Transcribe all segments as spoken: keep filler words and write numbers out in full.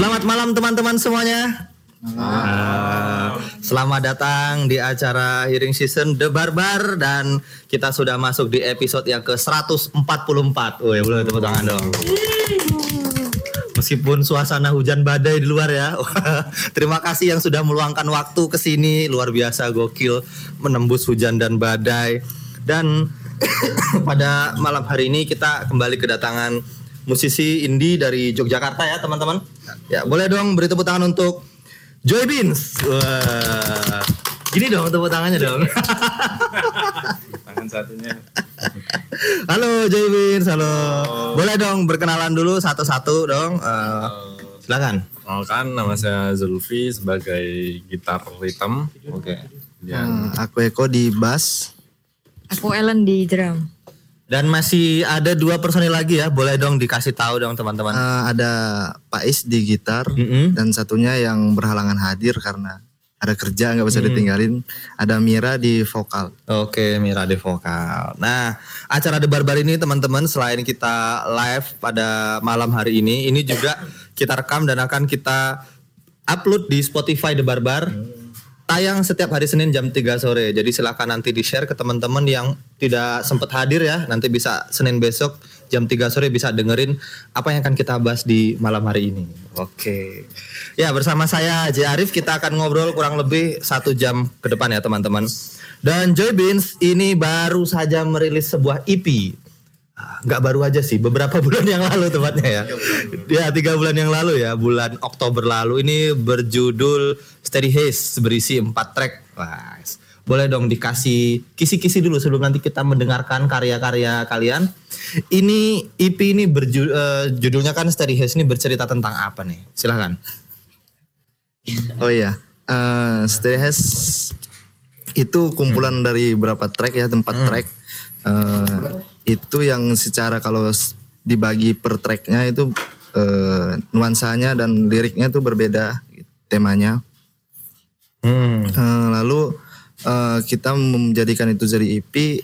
Selamat malam teman-teman semuanya. Nah, selamat datang di acara Hearing Season The Bar Bar, dan kita sudah masuk di episode yang ke seratus empat puluh empat. Oh ya, boleh tepuk tangan dong. Meskipun suasana hujan badai di luar ya. Terima kasih yang sudah meluangkan waktu ke sini. Luar biasa gokil menembus hujan dan badai. Dan pada malam hari ini kita kembali kedatangan musisi indie dari Yogyakarta ya, teman-teman. Ya, boleh dong beri tepuk tangan untuk Joybeans. Wah. Gini dong tepuk tangannya dong. Tangan satunya. Halo Joybeans, halo. Oh. Boleh dong berkenalan dulu satu-satu dong. Uh, silakan. Perkenalkan, nama saya Zulfi sebagai gitar rhythm. Oke. Okay. Dan hmm, aku Eko di bass. Aku Ellen di drum. Dan masih ada dua personil lagi ya, boleh dong dikasih tahu dong teman-teman. Uh, ada Pak Is di gitar, mm-hmm, dan satunya yang berhalangan hadir karena ada kerja nggak bisa mm. ditinggalin. Ada Mira di vokal. Oke, Mira di vokal. Nah, acara The Bar Bar ini teman-teman, selain kita live pada malam hari ini, ini juga kita rekam dan akan kita upload di Spotify The Bar Bar. Mm. Tayang setiap hari Senin jam tiga sore. Jadi silakan nanti di-share ke teman-teman yang tidak sempat hadir ya. Nanti bisa Senin besok jam tiga sore bisa dengerin apa yang akan kita bahas di malam hari ini. Oke. Ya, bersama saya J. Arif kita akan ngobrol kurang lebih satu jam ke depan ya teman-teman. Dan Joybeans ini baru saja merilis sebuah E P. Gak baru aja sih, beberapa bulan yang lalu tepatnya ya. Ya, tiga bulan yang lalu ya, bulan Oktober lalu. Ini berjudul Starry Haze, berisi empat track. Wah, boleh dong dikasih kisi-kisi dulu sebelum nanti kita mendengarkan karya-karya kalian. Ini E P ini berjudul, uh, judulnya kan Starry Haze, ini bercerita tentang apa nih? Silahkan. Oh iya, uh, Starry Haze itu kumpulan hmm. dari berapa track ya, empat hmm. track. Uh, itu yang secara kalau dibagi per tracknya itu uh, nuansanya dan liriknya itu berbeda temanya. Hmm. Uh, lalu uh, kita menjadikan itu jadi E P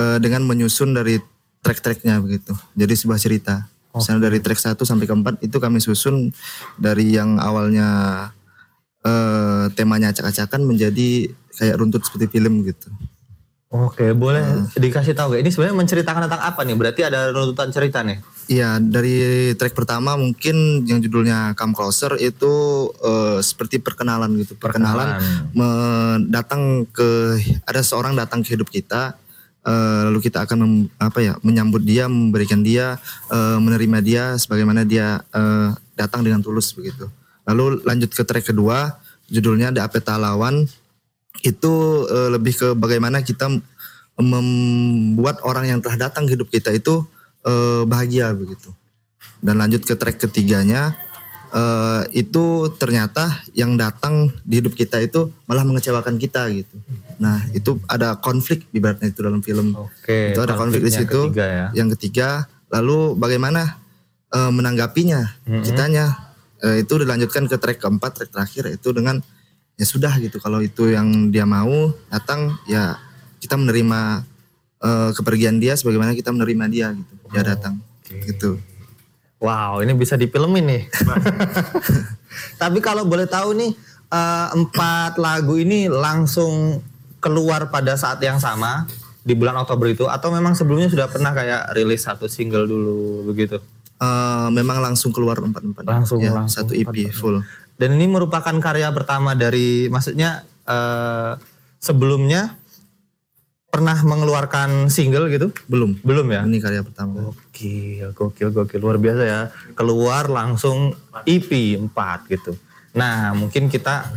uh, dengan menyusun dari track-tracknya begitu. Jadi sebuah cerita. Okay. Misalnya dari track satu sampai ke empat itu kami susun dari yang awalnya uh, temanya acak-acakan menjadi kayak runtut seperti film gitu. Oke, boleh uh, dikasih tahu gak? Ini sebenarnya menceritakan tentang apa nih? Berarti ada runtutan cerita nih? Iya, dari track pertama mungkin yang judulnya Come Closer itu uh, seperti perkenalan gitu. Perkenalan, perkenalan. Me- datang ke, ada seorang datang ke hidup kita. Uh, lalu kita akan mem, apa ya, menyambut dia, memberikan dia, uh, menerima dia sebagaimana dia uh, datang dengan tulus begitu. Lalu lanjut ke track kedua, judulnya The Apetalawan. Itu e, lebih ke bagaimana kita membuat orang yang telah datang ke hidup kita itu e, bahagia begitu. Dan lanjut ke track ketiganya, e, itu ternyata yang datang di hidup kita itu malah mengecewakan kita gitu. Nah, itu ada konflik ibaratnya itu dalam film. Oke, itu ada konflik di situ. Ketiga ya. Yang ketiga, lalu bagaimana e, menanggapinya, mm-hmm. kitanya. E, itu dilanjutkan ke track keempat, track terakhir itu dengan ya sudah gitu, kalau itu yang dia mau datang ya kita menerima uh, kepergian dia sebagaimana kita menerima dia gitu. Wow, dia datang okay. gitu. Wow, ini bisa difilmin nih. Tapi kalau boleh tahu nih uh, empat lagu ini langsung keluar pada saat yang sama di bulan Oktober itu, atau memang sebelumnya sudah pernah kayak rilis satu single dulu begitu? Uh, memang langsung keluar empat-empat. Langsung, ya, langsung satu E P empat-empat full. Dan ini merupakan karya pertama dari, maksudnya eh, sebelumnya pernah mengeluarkan single gitu? Belum. Belum ya? Ini karya pertama. Gokil, gokil, gokil. Luar biasa ya. Keluar langsung E P empat gitu. Nah mungkin kita,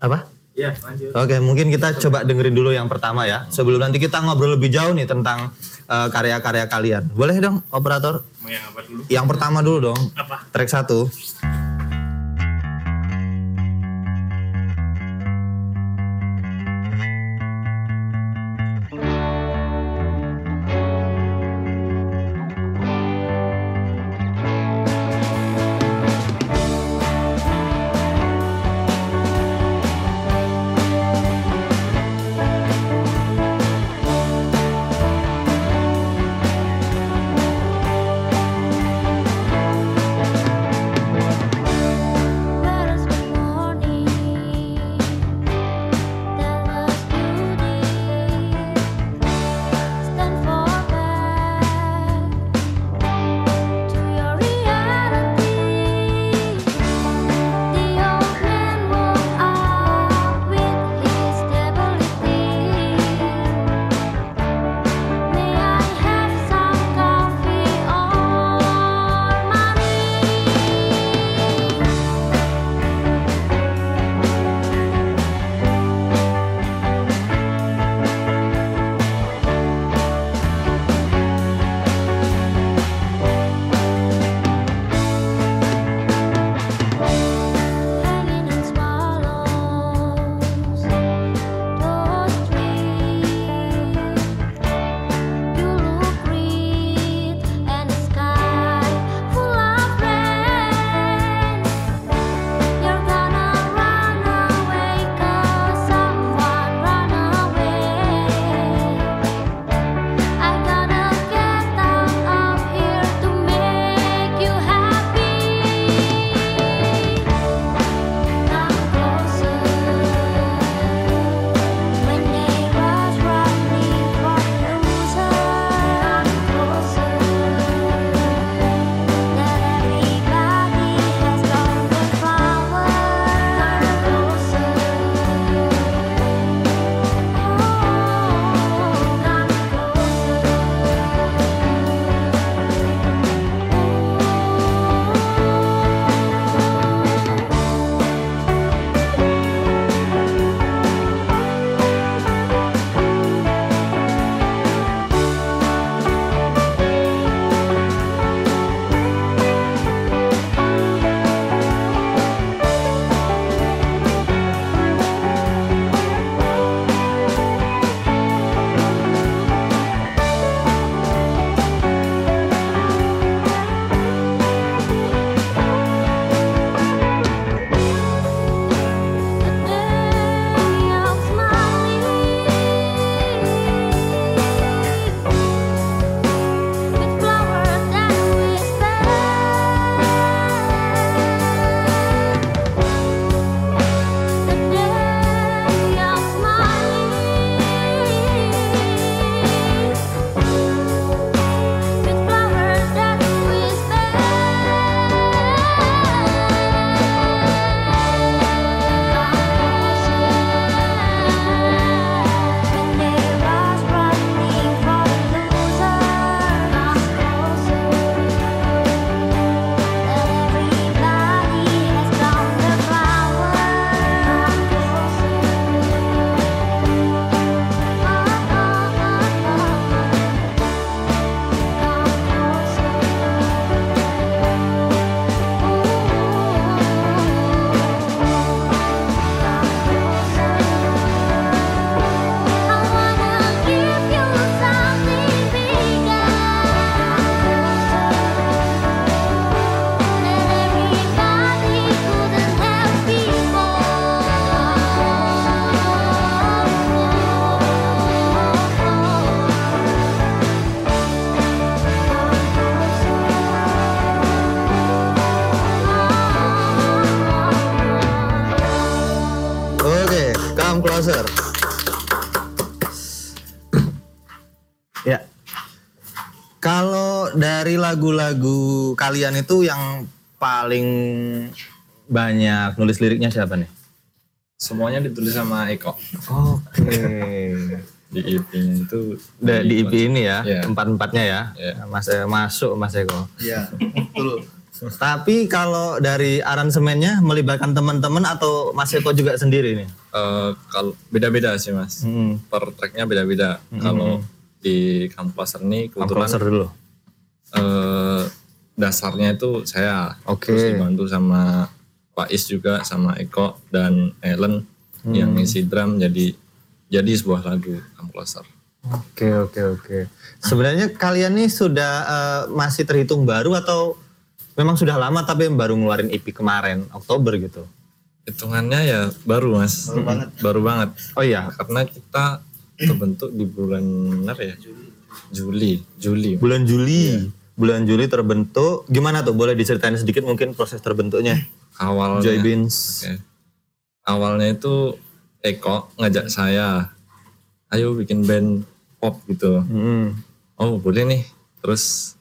apa? Iya lanjut. Oke, mungkin kita coba dengerin dulu yang pertama ya. Sebelum nanti kita ngobrol lebih jauh nih tentang eh, karya-karya kalian. Boleh dong operator? Mau yang apa dulu? Yang pertama dulu dong. Apa? Track satu. Closer. Ya. Kalau dari lagu-lagu kalian itu yang paling banyak nulis liriknya siapa nih? Semuanya ditulis sama Eko. Oke. Okay. Di E P-nya itu di, di E P ini ya, yeah. Empat-empatnya ya. Yeah. Mas masuk Mas Eko. Iya. Betul. Tapi kalau dari aransemennya melibatkan teman-teman atau Mas Eko juga sendiri nih? Uh, kalau beda-beda sih Mas. Hmm. Per tracknya beda-beda. Hmm. Kalau di Come Closer nih kebetulan Come Closer dulu. Uh, dasarnya itu saya, okay. Terus dibantu sama Pak Is juga, sama Eko dan Ellen hmm. yang ngisi drum jadi jadi sebuah lagu Come Closer. Oke okay, oke okay, oke. Okay. Sebenarnya kalian nih sudah uh, masih terhitung baru atau memang sudah lama tapi baru ngeluarin E P kemarin Oktober gitu? Hitungannya ya baru Mas. Baru banget. Baru banget. Oh iya. Karena kita terbentuk di bulan benar ya Juli. Juli. Bulan Juli. Yeah. Bulan Juli terbentuk, gimana tuh? Boleh diceritain sedikit mungkin proses terbentuknya? Awalnya, Joybeans. Okay. Awalnya itu Eko ngajak saya, ayo bikin band pop gitu. Hmm. Oh boleh nih, terus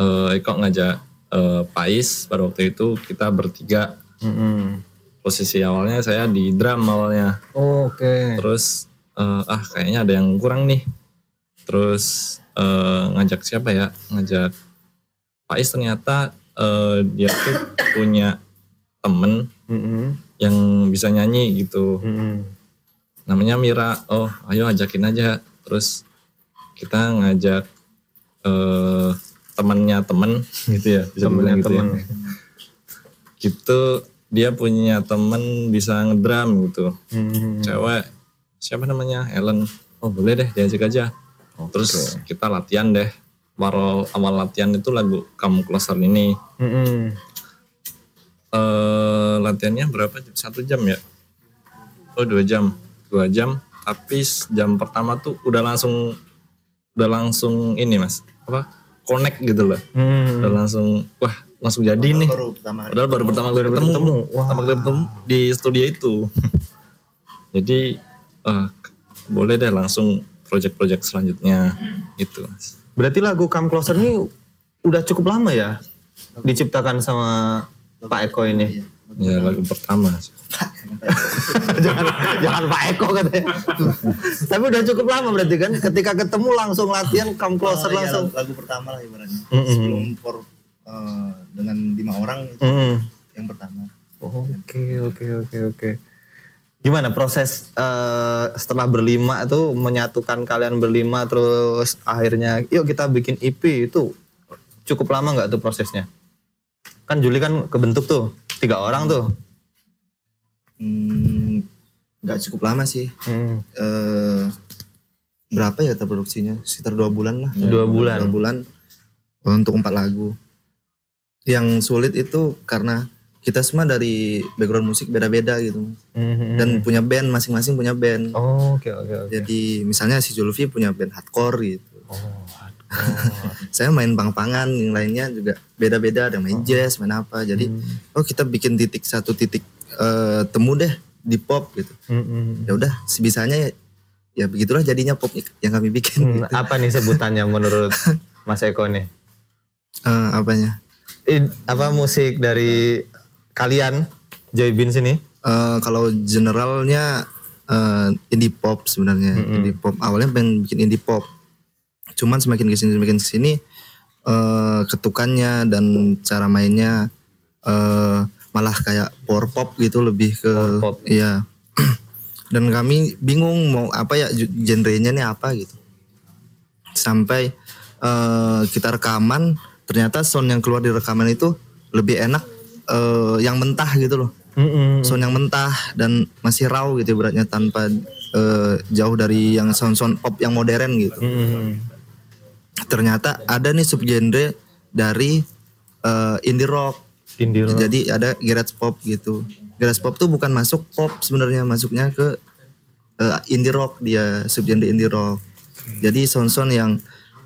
uh, Eko ngajak uh, Pais pada waktu itu kita bertiga. Hmm. Posisi awalnya saya di drum awalnya. Oh, oke. Okay. Terus, uh, ah kayaknya ada yang kurang nih. Terus... Uh, ngajak siapa ya, ngajak Pak Is ternyata uh, dia tuh punya temen mm-hmm. yang bisa nyanyi gitu, mm-hmm. namanya Mira, oh ayo ajakin aja, terus kita ngajak uh, temennya temen gitu ya, bisa temennya gitu temen ya. Gitu dia punya temen bisa ngedrum gitu, mm-hmm. cewek, siapa namanya Ellen, oh boleh deh diajak aja. Terus okay. kita latihan deh, baru awal latihan itu lagu Come Closer ini. Mm-hmm. Uh, latihannya berapa jam? Satu jam ya? Oh dua jam, dua jam. Tapi jam pertama tuh udah langsung, udah langsung ini mas, apa? Connect gitu loh. Mm-hmm. Udah langsung, wah langsung jadi baru nih. Baru pertama, padahal baru pertama kali ketemu, ketemu. Wow. Pertama kali ketemu di studio itu. Jadi uh, boleh deh langsung. Project-project selanjutnya itu. Berarti lagu Come Closer ini udah cukup lama ya diciptakan sama Pak Eko ini? Ya lagu pertama. jangan, jangan Pak Eko katanya. Tapi udah cukup lama berarti kan ketika ketemu langsung latihan Come Closer oh, iya, langsung. Lagu pertama lah ibaratnya. Mm-hmm. Sebelum for, uh, dengan lima orang itu mm-hmm. yang pertama. Oke oke oke oke. Gimana proses uh, setelah berlima itu menyatukan kalian berlima terus akhirnya yuk kita bikin E P itu cukup lama gak tuh prosesnya? Kan Juli kan kebentuk tuh, tiga orang tuh. Hmm, gak cukup lama sih. Hmm. Uh, berapa ya terproduksinya? Sekitar dua bulan lah. Dua bulan? Dua bulan untuk empat lagu. Yang sulit itu karena... kita semua dari background musik beda-beda gitu. Mm-hmm. Dan punya band, masing-masing punya band. Oh, oke, okay, oke, okay, oke. Okay. Jadi misalnya si Julfi punya band hardcore gitu. Oh, hardcore. Saya main pang-pangan, yang lainnya juga beda-beda. Ada main oh. jazz, main apa. Jadi, mm. oh kita bikin titik satu titik uh, temu deh di pop gitu. Mm-hmm. Ya udah, sebisanya ya begitulah jadinya pop yang kami bikin. Mm, gitu. Apa nih sebutannya menurut Mas Eko nih? Uh, apanya? Eh, apa musik dari... kalian Joybeans ini? Uh, kalau generalnya uh, indie pop sebenarnya, mm-hmm. indie pop awalnya pengen bikin indie pop, cuman semakin kesini semakin kesini uh, ketukannya dan cara mainnya uh, malah kayak power pop gitu lebih ke, ya. Dan kami bingung mau apa ya genrenya nih apa gitu, sampai uh, kita rekaman ternyata sound yang keluar di rekaman itu lebih enak. Uh, yang mentah gitu loh, mm-hmm. sound yang mentah dan masih raw gitu beratnya tanpa uh, jauh dari yang sound-sound pop yang modern gitu. Mm-hmm. Ternyata ada nih subgenre dari uh, indie rock. Indie rock. Jadi ada garage pop gitu. Garage pop tuh bukan masuk pop sebenarnya, masuknya ke uh, indie rock dia, subgenre indie rock. Jadi sound-sound yang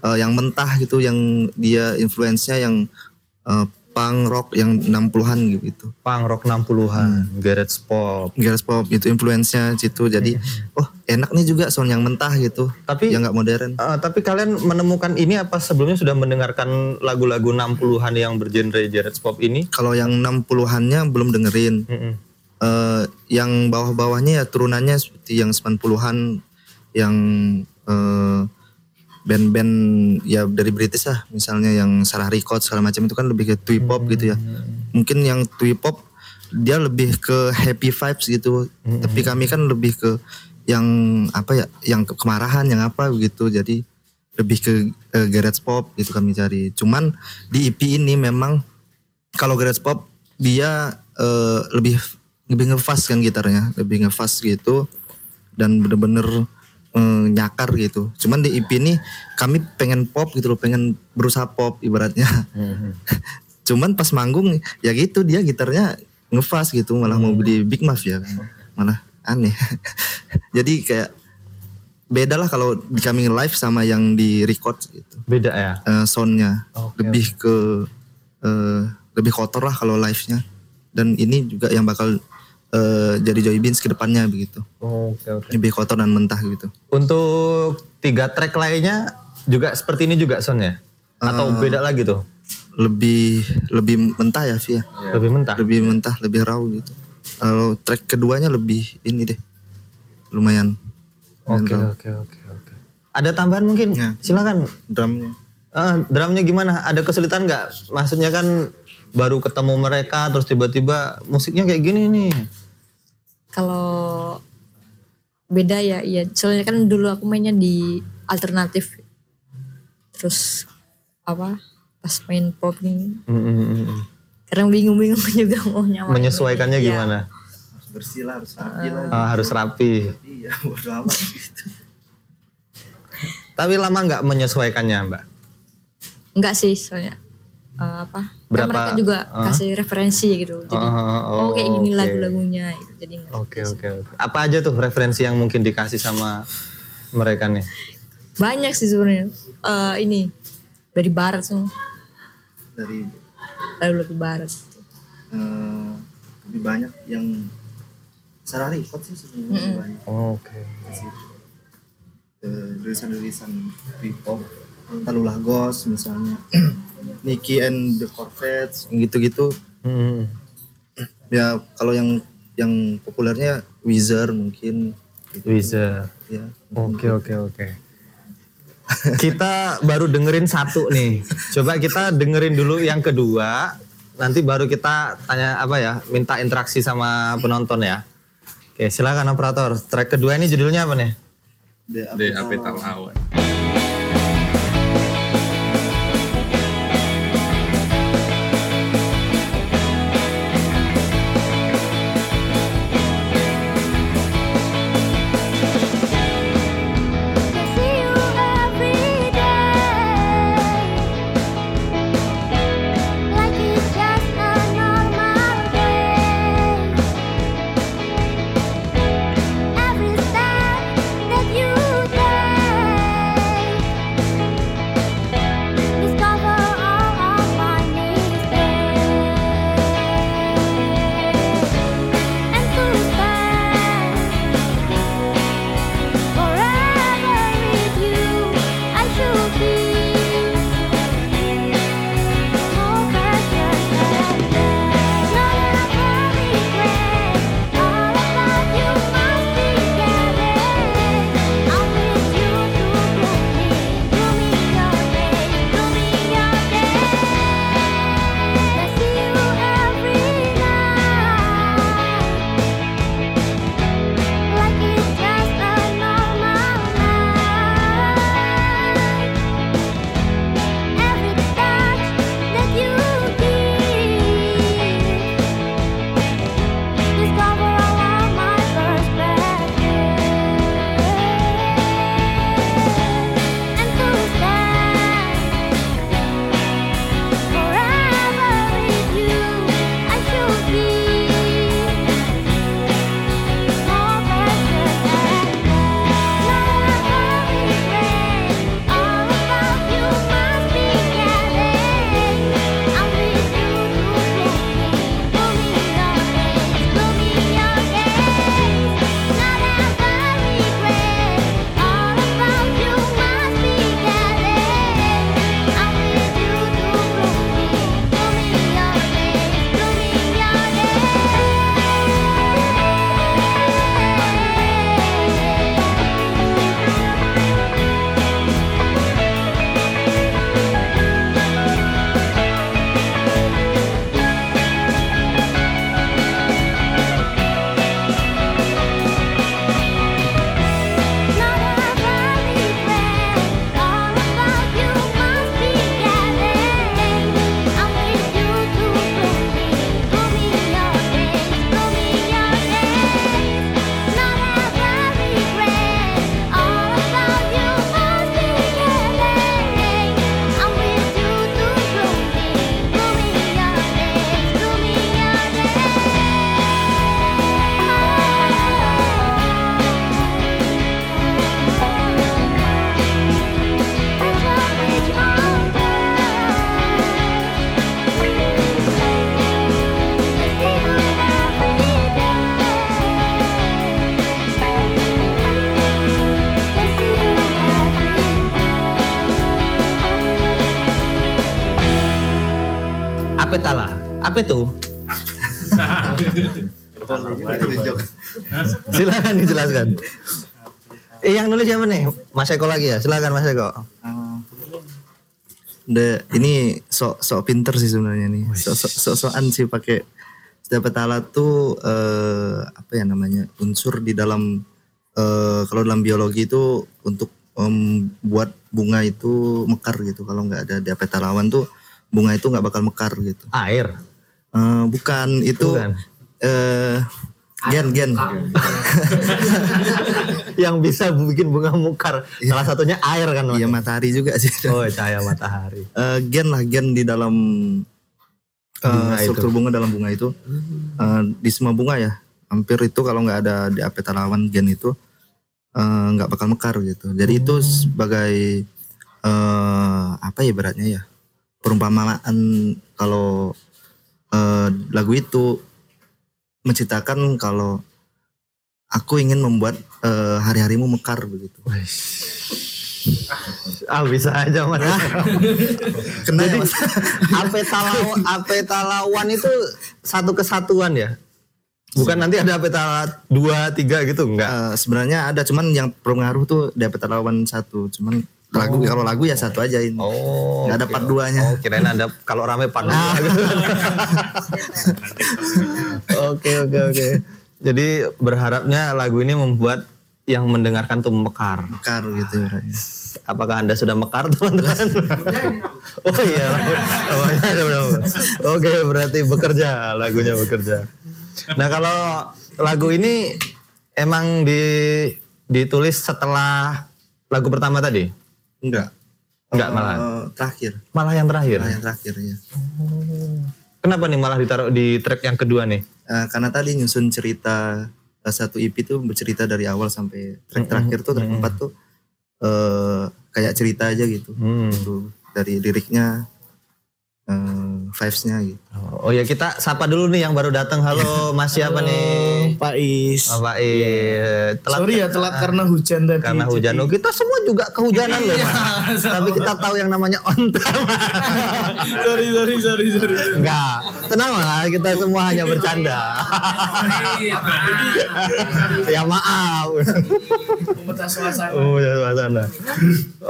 uh, yang mentah gitu, yang dia influence-nya yang uh, punk rock yang enam puluhan gitu. Punk rock enam puluhan, hmm. garage pop. Garage pop itu influence-nya situ. Jadi yeah. oh enak nih juga sound yang mentah gitu. Tapi yang enggak modern. Uh, tapi kalian menemukan ini apa sebelumnya sudah mendengarkan lagu-lagu enam puluhan yang bergenre garage pop ini? Kalau yang enam puluhannya belum dengerin. Mm-hmm. Uh, yang bawah-bawahnya ya turunannya seperti yang sembilan puluhan yang uh, band-band ya dari British lah, misalnya yang Sarah Records segala macam itu kan lebih ke twee-pop mm-hmm. gitu ya. Mungkin yang twee-pop dia lebih ke happy vibes gitu, mm-hmm. tapi kami kan lebih ke yang apa ya, yang kemarahan, yang apa gitu. Jadi lebih ke uh, garage pop gitu kami cari. Cuman di E P ini memang kalau garage pop dia uh, lebih lebih nge-fast kan gitarnya, lebih nge-fast gitu dan bener-bener nyakar gitu. Cuman di E P ini kami pengen pop gitu loh, pengen berusaha pop ibaratnya. Mm-hmm. Cuman pas manggung ya gitu dia gitarnya ngefast gitu, malah mm-hmm. mau beli Big Muff ya. Malah aneh. Jadi kayak beda lah kalau di kami live sama yang di record gitu. Beda ya? Uh, soundnya. Okay. Lebih ke uh, lebih kotor lah kalau live-nya. Dan ini juga yang bakal Uh, jadi Joybeans ke depannya begitu. Oh, okay, okay. Lebih kotor dan mentah gitu. Untuk tiga track lainnya juga seperti ini juga soundnya? Atau uh, beda lagi tuh? Lebih lebih mentah ya Via. Yeah. Lebih mentah? Lebih mentah, lebih raw gitu. Kalau track keduanya lebih ini deh. Lumayan. Oke, oke, oke, oke. Ada tambahan mungkin? Yeah. Silakan. Drumnya. Uh, drumnya gimana? Ada kesulitan gak? Maksudnya kan baru ketemu mereka terus tiba-tiba musiknya kayak gini nih. Kalau beda ya, iya. Soalnya kan dulu aku mainnya di alternatif. Terus apa? Pas main pop nih. Mm-hmm. Karena bingung-bingung juga mau nyamain. Menyesuaikannya ya. Gimana? Harus bersih lah, harus rapi uh, lah. Gitu. Harus rapi. Iya, bodo amat gitu. Tapi lama nggak menyesuaikannya Mbak? Enggak sih soalnya. Uh, apa? Berapa? Mereka juga uh? kasih referensi gitu, jadi uh, oh, oh kayak gini okay. lagu-lagunya, gitu. Jadi nggak. Oke okay, oke. Okay, okay. Apa aja tuh referensi yang mungkin dikasih sama mereka nih? Banyak sih sebenarnya. Uh, ini dari barat semua. Dari. Lagu-lagu barat. Uh, lebih banyak yang Sarah Record sih sebenarnya mm. banyak. Oh, oke. Okay. Tulisan-tulisan hip-hop, Talulah Gosh misalnya. Nikki and the Corvettes gitu-gitu. Hmm. Ya kalau yang yang populernya Weezer mungkin. Gitu. Weezer. Ya. Oke okay, oke okay, oke. Okay. Kita baru dengerin satu nih. Coba kita dengerin dulu yang kedua. Nanti baru kita tanya apa ya? Minta interaksi sama penonton ya. Oke silakan operator. Track kedua ini judulnya apa nih? The Apetalawan. Apa itu? Silakan dijelaskan. Eh, yang nulis siapa nih? Mas Eko lagi ya? Silakan Mas Eko. Udah, ini sok-sok pinter sih sebenarnya nih. Sok-sokan sih pakai setiap alat tuh eh, apa ya namanya? Unsur di dalam eh, kalau dalam biologi itu untuk membuat bunga itu mekar gitu. Kalau enggak ada di Apetalawan tuh bunga itu enggak bakal mekar gitu. Air. Eh, bukan itu bukan. Eh, Gen, gen. Yang bisa bikin bunga mekar. Yeah. Salah satunya air kan. Iya, yeah, matahari juga sih. Oh, cahaya matahari. Uh, gen lah, gen di dalam uh, bunga struktur itu. Bunga dalam bunga itu. Uh, di semua bunga ya. Hampir itu kalau gak ada di Apetalawan gen itu. Uh, gak bakal mekar gitu. Jadi hmm. itu sebagai uh, apa ya beratnya ya. Perumpamaan kalau uh, lagu itu. Menciptakan kalau aku ingin membuat uh, hari-harimu mekar begitu. Ah bisa aja Mas. Kena ya Mas. Apetalawan, Apetalawan itu satu kesatuan ya? Bukan nanti ada Apetalawan dua, tiga gitu enggak? Uh, sebenarnya ada cuman yang pengaruh tuh di Apetalawan satu cuman lagu oh. Kalau lagu ya satu aja ini, oh, nggak ada part duanya. Oh kirain ada kalau rame part dua. Oke oke oke. Jadi berharapnya lagu ini membuat yang mendengarkan tuh mekar. Mekar gitu. Ah, apakah Anda sudah mekar teman-teman? Oh iya. Oke okay, berarti bekerja lagunya bekerja. Nah kalau lagu ini emang di ditulis setelah lagu pertama tadi? Enggak. Enggak malah. Uh, terakhir. Malah yang terakhir. Malah yang terakhir ya. Oh. Kenapa nih malah ditaruh di track yang kedua nih? Uh, karena tadi nyusun cerita satu E P tuh bercerita dari awal sampai track terakhir tuh track empat tuh uh, kayak cerita aja gitu. Hmm. Gitu. Dari liriknya uh, vibes-nya gitu. Oh, oh ya kita sapa dulu nih yang baru datang. Halo Mas siapa nih? Pak Is. Oh, Pak Is. Yeah. Telat, sorry ya telat karena hujan tadi. Karena hujan. Jadi... kita semua juga kehujanan loh. Iya, tapi kita tahu yang namanya on time. sorry, sorry, sorry, sorry. Enggak. Tenang lah, kita semua hanya bercanda. Ya maaf. Pemetas suasana. Oh, ya suasana.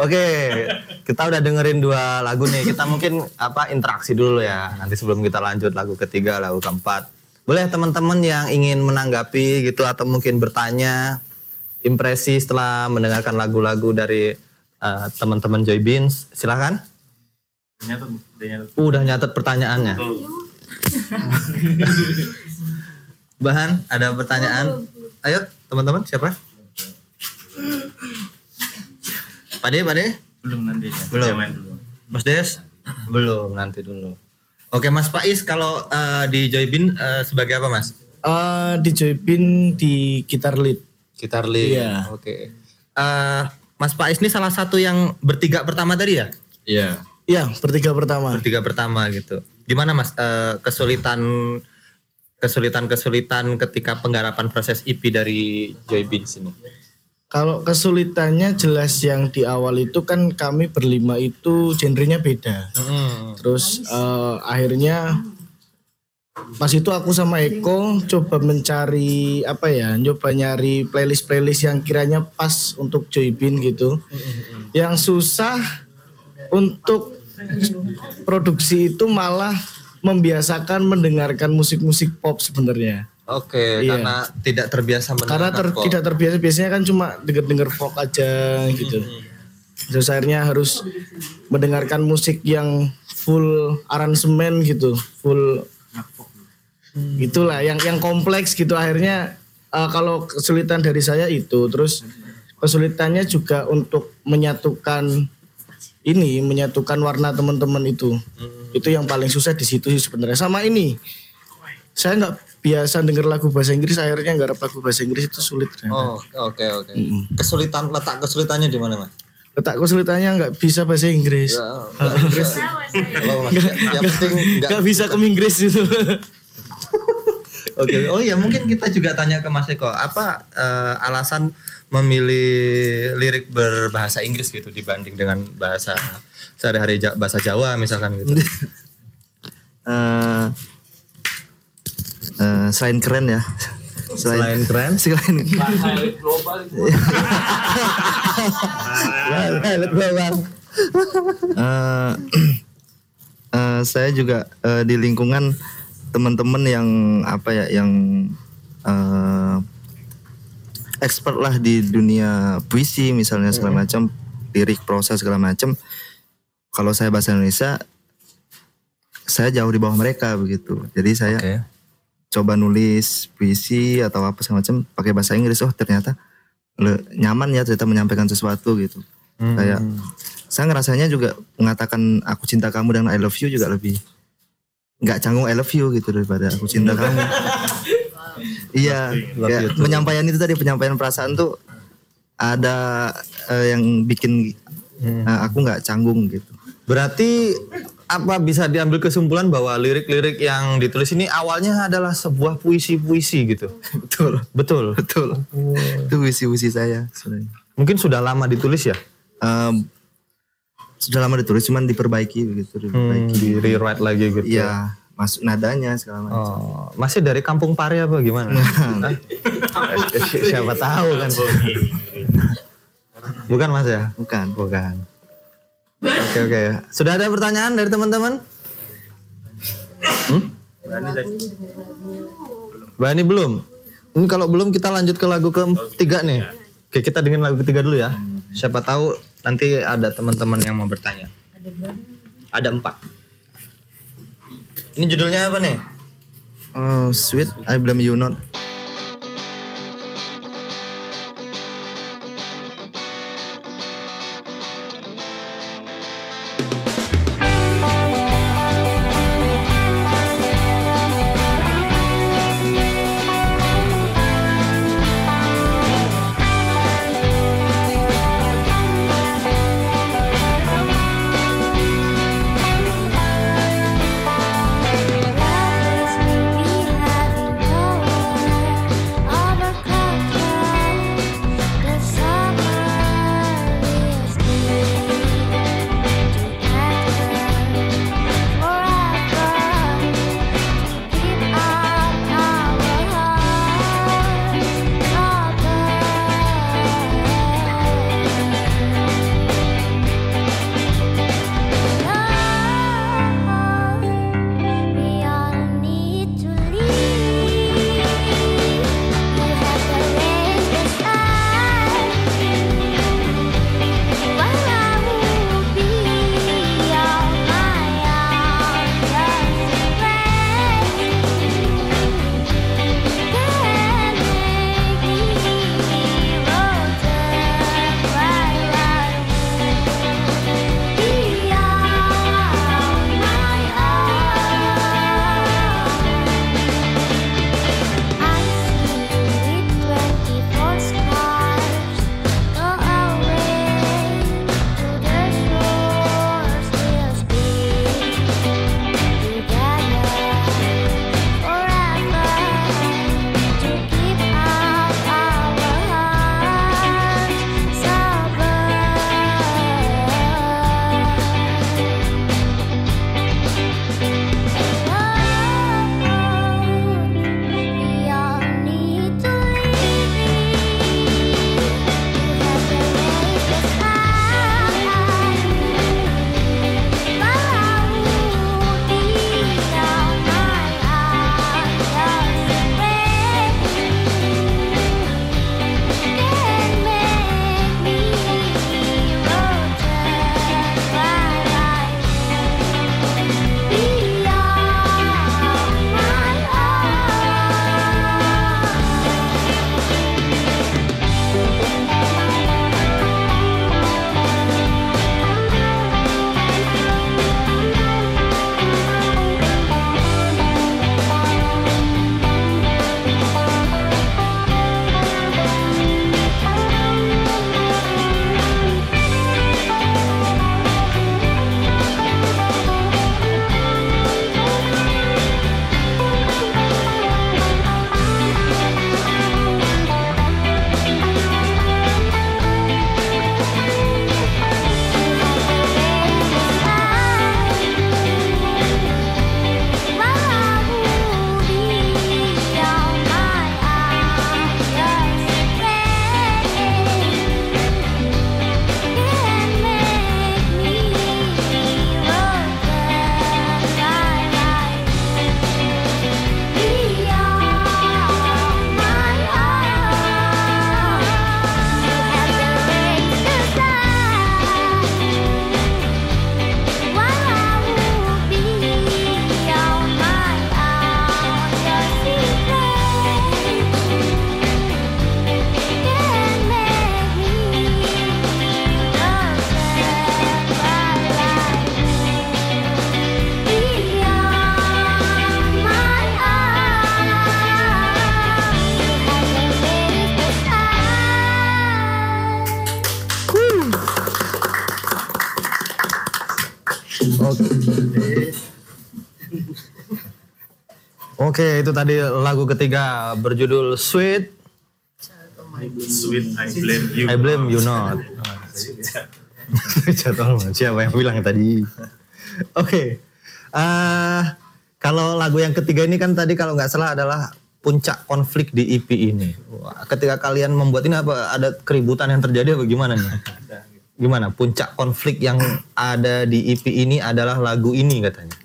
Oke, kita udah dengerin dua lagu nih. Kita mungkin apa interaksi dulu ya. Nanti sebelum kita lanjut lagu ketiga, lagu keempat. Boleh teman-teman yang ingin menanggapi gitu atau mungkin bertanya impresi setelah mendengarkan lagu-lagu dari uh, teman-teman Joybeans, silakan. Nyatet, udah nyatet. Udah nyatet pertanyaannya. Bahan, ada pertanyaan? Ayo teman-teman, siapa? Pade, Pade? Belum nanti. Belum. Mas Des? Belum nanti dulu. Oke Mas Faiz, kalau uh, di Joybean uh, sebagai apa Mas? Uh, di Joybean di gitar lead. Gitar lead, yeah. Oke. Okay. Uh, Mas Faiz ini salah satu yang bertiga pertama tadi ya? Iya. Yeah. Iya, yeah, bertiga pertama. Bertiga pertama gitu. Gimana Mas uh, kesulitan kesulitan kesulitan ketika penggarapan proses E P dari Joybean sini? Kalau kesulitannya jelas yang di awal itu kan kami berlima itu genrenya beda. Hmm. Terus uh, akhirnya pas itu aku sama Eko coba mencari apa ya, coba nyari playlist-playlist yang kiranya pas untuk Joybean gitu. Yang susah untuk produksi itu malah membiasakan mendengarkan musik-musik pop sebenarnya. Oke, iya. Karena tidak terbiasa mendengarkan. Karena ter, tidak terbiasa, biasanya kan cuma denger-denger folk aja gitu. Terus akhirnya harus mendengarkan musik yang full aransemen gitu, full hmm. itulah yang yang kompleks gitu. Akhirnya uh, kalau kesulitan dari saya itu, terus kesulitannya juga untuk menyatukan ini, menyatukan warna teman-teman itu, hmm. itu yang paling susah di situ sih sebenarnya. Sama ini, saya nggak biasa denger lagu bahasa Inggris, akhirnya nggak rap lagu bahasa Inggris itu sulit. Oh, oke okay, oke. Okay. Hmm. Kesulitan letak kesulitannya di mana Mas? Letak kesulitannya nggak bisa bahasa Inggris. Nggak Inggris. Yang penting nggak bisa ke Inggris itu. Oke. Okay. Oh ya mungkin kita juga tanya ke Mas Eko apa uh, alasan memilih lirik berbahasa Inggris gitu dibanding dengan bahasa sehari-hari bahasa Jawa misalkan gitu. uh, selain keren ya. Selain, selain keren, selain highlight global itu. Highlight global. Uh, uh, saya juga uh, di lingkungan teman-teman yang apa ya, yang uh, expert lah di dunia puisi misalnya segala macam, lirik, prosa segala macam. Kalau saya bahasa Indonesia, saya jauh di bawah mereka begitu. Jadi saya okay. coba nulis puisi atau apa segala macam pakai bahasa Inggris. Oh ternyata le, nyaman ya ternyata menyampaikan sesuatu gitu. Hmm. Kayak saya ngerasanya juga mengatakan aku cinta kamu dan I love you juga lebih nggak canggung I love you gitu daripada aku cinta kamu. Iya, kayak penyampaian itu tadi, penyampaian perasaan tuh ada uh, yang bikin uh, aku nggak canggung gitu. Berarti apa bisa diambil kesimpulan bahwa lirik-lirik yang ditulis ini awalnya adalah sebuah puisi-puisi gitu? Betul, betul, betul. Oh. Itu puisi-puisi saya sebenarnya. Mungkin sudah lama ditulis ya? Um, sudah lama ditulis, cuman diperbaiki begitu, diperbaiki. Hmm, di rewrite lagi gitu. Iya, masuk nadanya segala macam. Oh, masih dari kampung pare apa gimana? Nah. Siapa tahu kan. Bukan Mas ya? Bukan, bukan. Oke oke. Sudah ada pertanyaan dari teman-teman? Hmm? Bani belum. Ini kalau belum kita lanjut ke lagu ketiga nih. Oke, kita dengerin lagu ketiga dulu ya. Siapa tahu nanti ada teman-teman yang mau bertanya. Ada empat. Ini judulnya apa nih? Uh, Sweet, I Blame You Not. Oke, itu tadi lagu ketiga berjudul Sweet. Sweet, I Blame You. I Blame You Not. Jatuh, siapa yang bilang tadi? Oke, okay. uh, kalau lagu yang ketiga ini kan tadi kalau nggak salah adalah puncak konflik di E P ini. Wah, ketika kalian membuat ini apa ada keributan yang terjadi apa gimana nih? Gimana puncak konflik yang ada di E P ini adalah lagu ini katanya?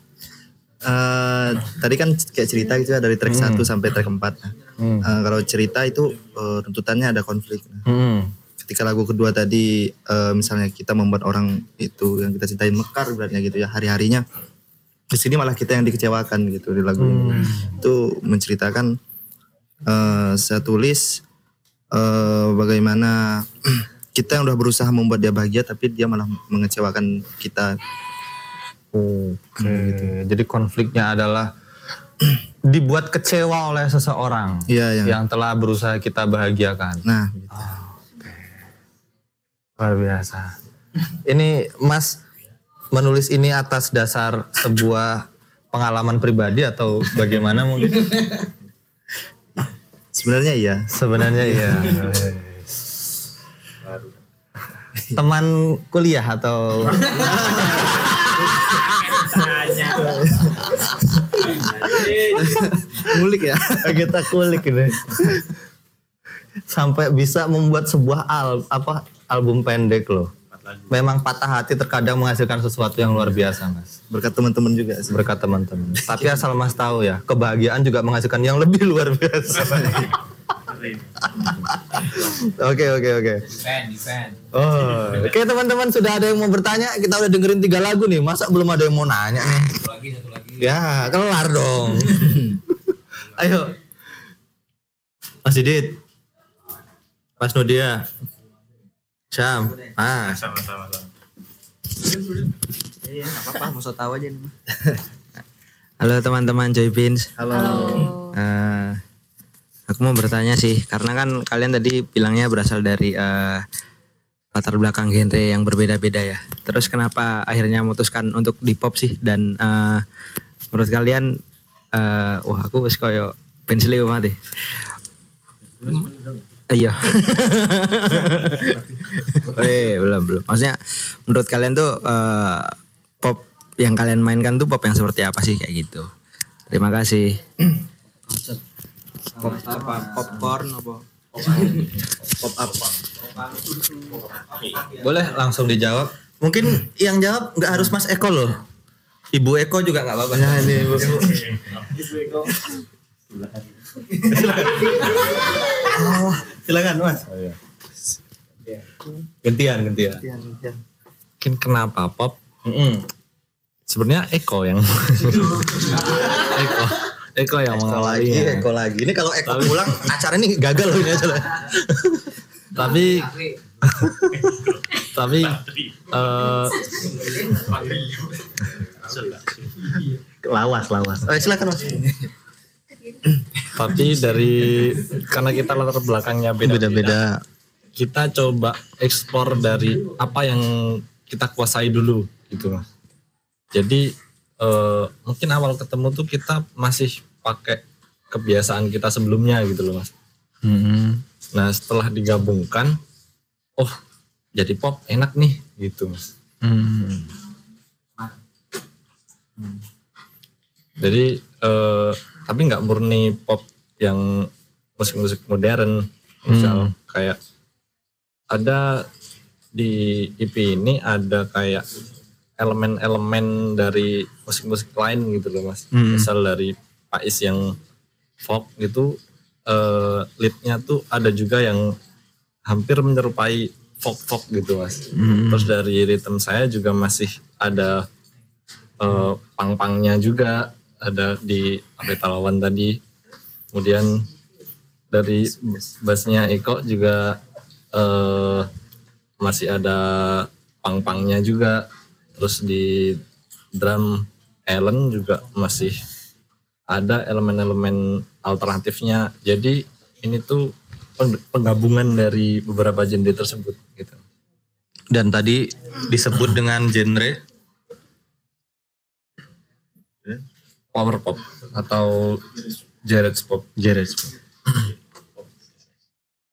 Uh, tadi kan kayak cerita gitu ya dari track satu hmm. sampai track empat. Hmm. Uh, kalau cerita itu uh, tuntutannya ada konflik. Hmm. Ketika lagu kedua tadi uh, misalnya kita membuat orang itu yang kita cintai mekar beratnya gitu ya hari-harinya. Di sini malah kita yang dikecewakan gitu di lagu hmm. ini. Itu menceritakan uh, saya tulis uh, bagaimana kita yang udah berusaha membuat dia bahagia tapi dia malah mengecewakan kita. Oke, okay. Gitu. Jadi konfliknya adalah dibuat kecewa oleh seseorang ya, ya. Yang telah berusaha kita bahagiakan. Nah, gitu. Oh, okay. Luar biasa. Ini Mas menulis ini atas dasar sebuah pengalaman pribadi atau bagaimana mungkin? Sebenarnya iya. Sebenarnya iya. Teman kuliah atau? Kulik ya, kita kulik ini sampai bisa membuat sebuah al apa album pendek loh. Memang patah hati terkadang menghasilkan sesuatu yang luar biasa Mas. Berkat teman-teman juga sih. Berkat teman-teman. Tapi asal Mas tahu ya, kebahagiaan juga menghasilkan yang lebih luar biasa. Oke oke oke. Oh, oke okay, teman-teman sudah ada yang mau bertanya. Kita udah dengerin tiga lagu nih. Masa belum ada yang mau nanya nih? Satu lagi, satu lagi. Ya kelar dong. Ayo, Mas Didit, Mas Nudia, Syam. Ah, sama-sama. Iya, apa-apa. Mau so tau aja nih. Halo teman-teman Joybeans. Halo. Uh, Aku mau bertanya sih, karena kan kalian tadi bilangnya berasal dari uh, latar belakang genre yang berbeda-beda ya. Terus kenapa akhirnya memutuskan untuk di pop sih? Dan uh, menurut kalian, uh, wah aku wis koyo pensil mati. Iya. Eh belum belum. Maksudnya menurut kalian tuh uh, pop yang kalian mainkan tuh pop yang seperti apa sih kayak gitu? Terima kasih. Pop apa? Popcorn apa? Pop up. Boleh langsung dijawab. Mungkin hmm. yang jawab nggak harus Mas Eko loh. Ibu Eko juga nggak apa-apa. Nah, ini Ibu Eko. Ibu Eko. Silakan Mas. Oh, iya. Gantian, gantian. Mungkin kenapa pop? Mm-mm. Sebenarnya Eko yang. Eko. Eko yang mau lagi, ya. Eko lagi. Ini kalau Eko tapi, pulang acara ini gagal loh ini acara. Tapi, tapi, uh, lawas lawas. Oh, silakan Mas. Tapi dari karena kita latar belakangnya beda-beda, kita coba ekspor dari apa yang kita kuasai dulu gitu Mas. Jadi uh, mungkin awal ketemu tuh kita masih pakai kebiasaan kita sebelumnya gitu loh Mas. Mm-hmm. Nah setelah digabungkan, oh jadi pop enak nih gitu Mas. Mm-hmm. Mm. Jadi uh, tapi nggak murni pop yang musik-musik modern, misal mm. kayak ada di E P ini ada kayak elemen-elemen dari musik-musik lain gitu loh Mas. Hmm. Misal dari Pais yang folk gitu, uh, leadnya tuh ada juga yang hampir menyerupai folk-folk gitu Mas. Hmm. Terus dari rhythm saya juga masih ada uh, pang-pangnya juga, ada di Apetalawan tadi. Kemudian dari bassnya Eko juga uh, masih ada pang-pangnya juga. Terus di drum Ellen juga masih ada elemen-elemen alternatifnya. Jadi ini tuh penggabungan dari beberapa genre tersebut gitu. Dan tadi disebut dengan genre power pop atau Jared's pop. Jared's pop.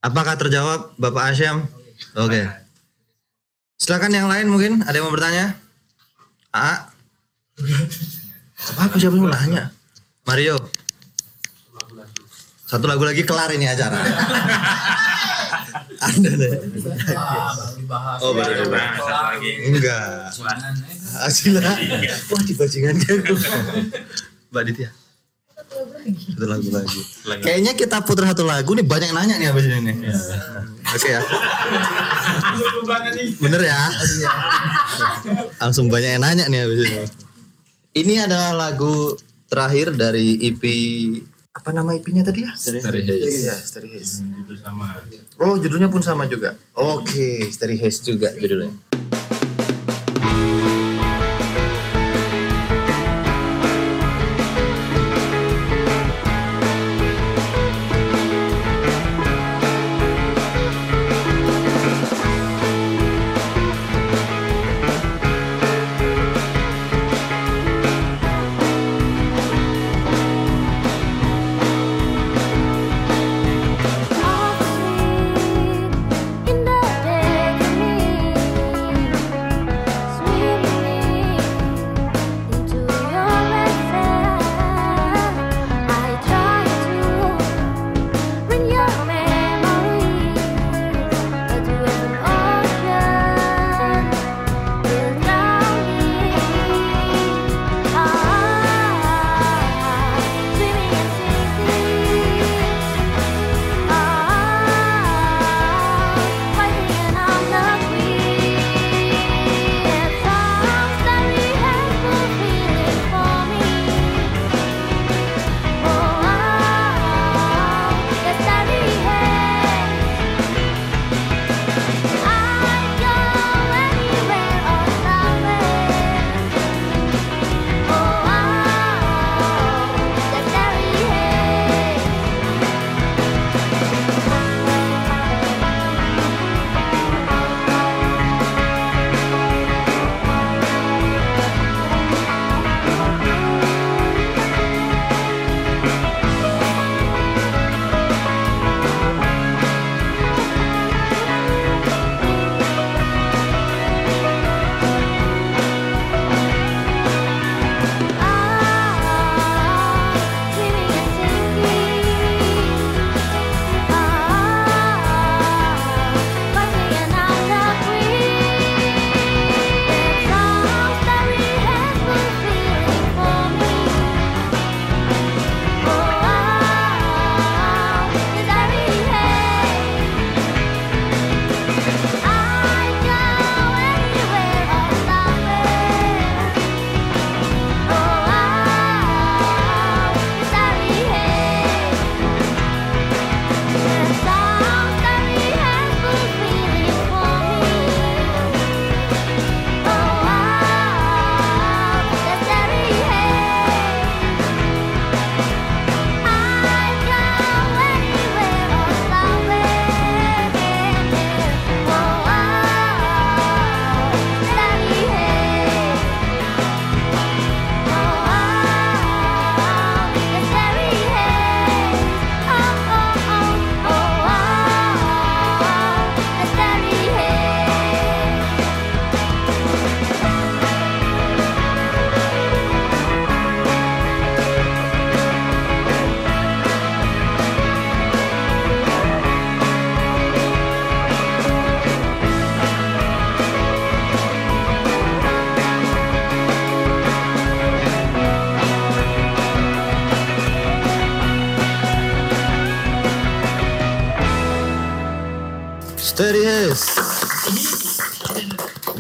Apakah terjawab Bapak Asyam? Oke. Okay. Silakan yang lain mungkin ada yang mau bertanya? A. Apa siapa yang mau nanya? Mario. Satu lagu lagi kelar ini acara. Anda deh. Oh baru dibahas. Enggak. Asilah. Wah dibajingan kan. Mbak Ditya. Satu lagu lagi. Kayaknya kita putar satu lagu nih, banyak yang nanya nih abis ini. Oke ya. Bener ya. Langsung banyak yang nanya nih abis ini. Ini adalah lagu terakhir dari E P, apa nama E P-nya tadi ya? Starry Haze. Iya, Starry Haze. Hmm, itu sama. Oh, judulnya pun sama juga. Oke, okay, Starry Haze juga judulnya.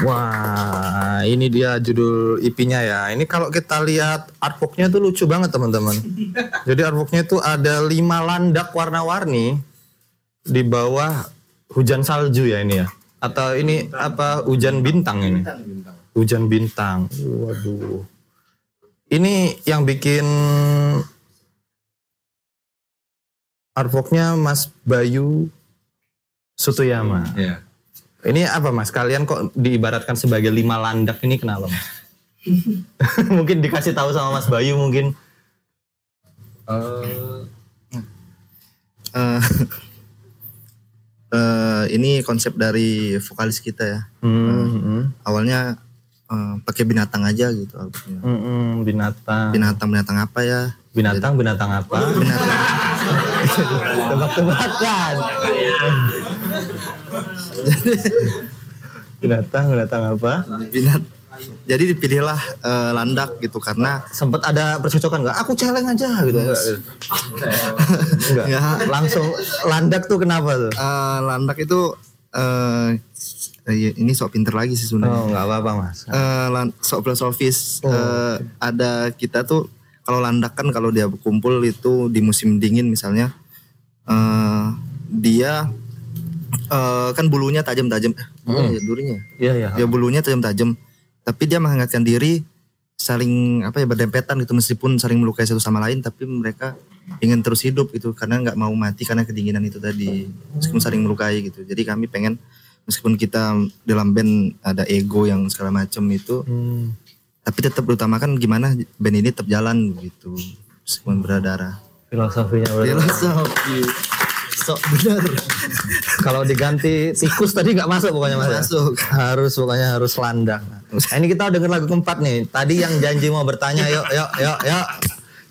Wah, ini dia judul E P-nya ya. Ini kalau kita lihat artwork-nya tuh lucu banget teman-teman. Jadi artwork-nya tuh ada lima landak warna-warni di bawah hujan salju ya ini ya. Atau ini bintang. Apa hujan bintang ini? Bintang. Hujan bintang. Waduh. Ini yang bikin artwork-nya Mas Bayu Sutiyama. Iya. Ini apa mas? Kalian kok diibaratkan sebagai lima landak ini kenapa mas? Mungkin dikasih tahu sama Mas Bayu mungkin Uh, uh, uh, ini konsep dari vokalis kita ya. Mm-hmm. Uh, awalnya uh, pakai binatang aja gitu. Mm-hmm, binatang. Binatang binatang apa ya? Binatang binatang apa? Binatang. Tebak-tebakan. binatang binatang apa? Binatang. Jadi dipilihlah uh, landak gitu karena sempat ada percocokan nggak? Aku celeng aja gitu. Enggak, enggak. enggak. Langsung landak tuh kenapa tuh? Uh, landak itu uh, ini sok pinter lagi sih sebenarnya. Oh nggak apa-apa mas. Uh, sok filosofis. Oh. Uh, ada kita tuh kalau landak kan kalau dia berkumpul itu di musim dingin misalnya uh, dia uh, kan bulunya tajam-tajam. Hmm. Oh, ya, durinya. Iya iya. Ya bulunya tajam-tajam. Tapi dia menghangatkan diri, saling apa ya berdempetan gitu meskipun saling melukai satu sama lain, tapi mereka ingin terus hidup gitu karena nggak mau mati karena kedinginan itu tadi meskipun saling melukai gitu. Jadi kami pengen meskipun kita dalam band ada ego yang segala macam itu, hmm. tapi tetap berutamakan gimana band ini tetap jalan gitu meskipun berdarah. Filosofinya berdarah. Filosofi. Sok benar. Kalau diganti tikus tadi nggak masuk pokoknya mas. Masuk. Harus pokoknya harus landak. Nah, ini kita denger lagu keempat nih. Tadi yang janji mau bertanya, yuk, yuk, yuk, yuk.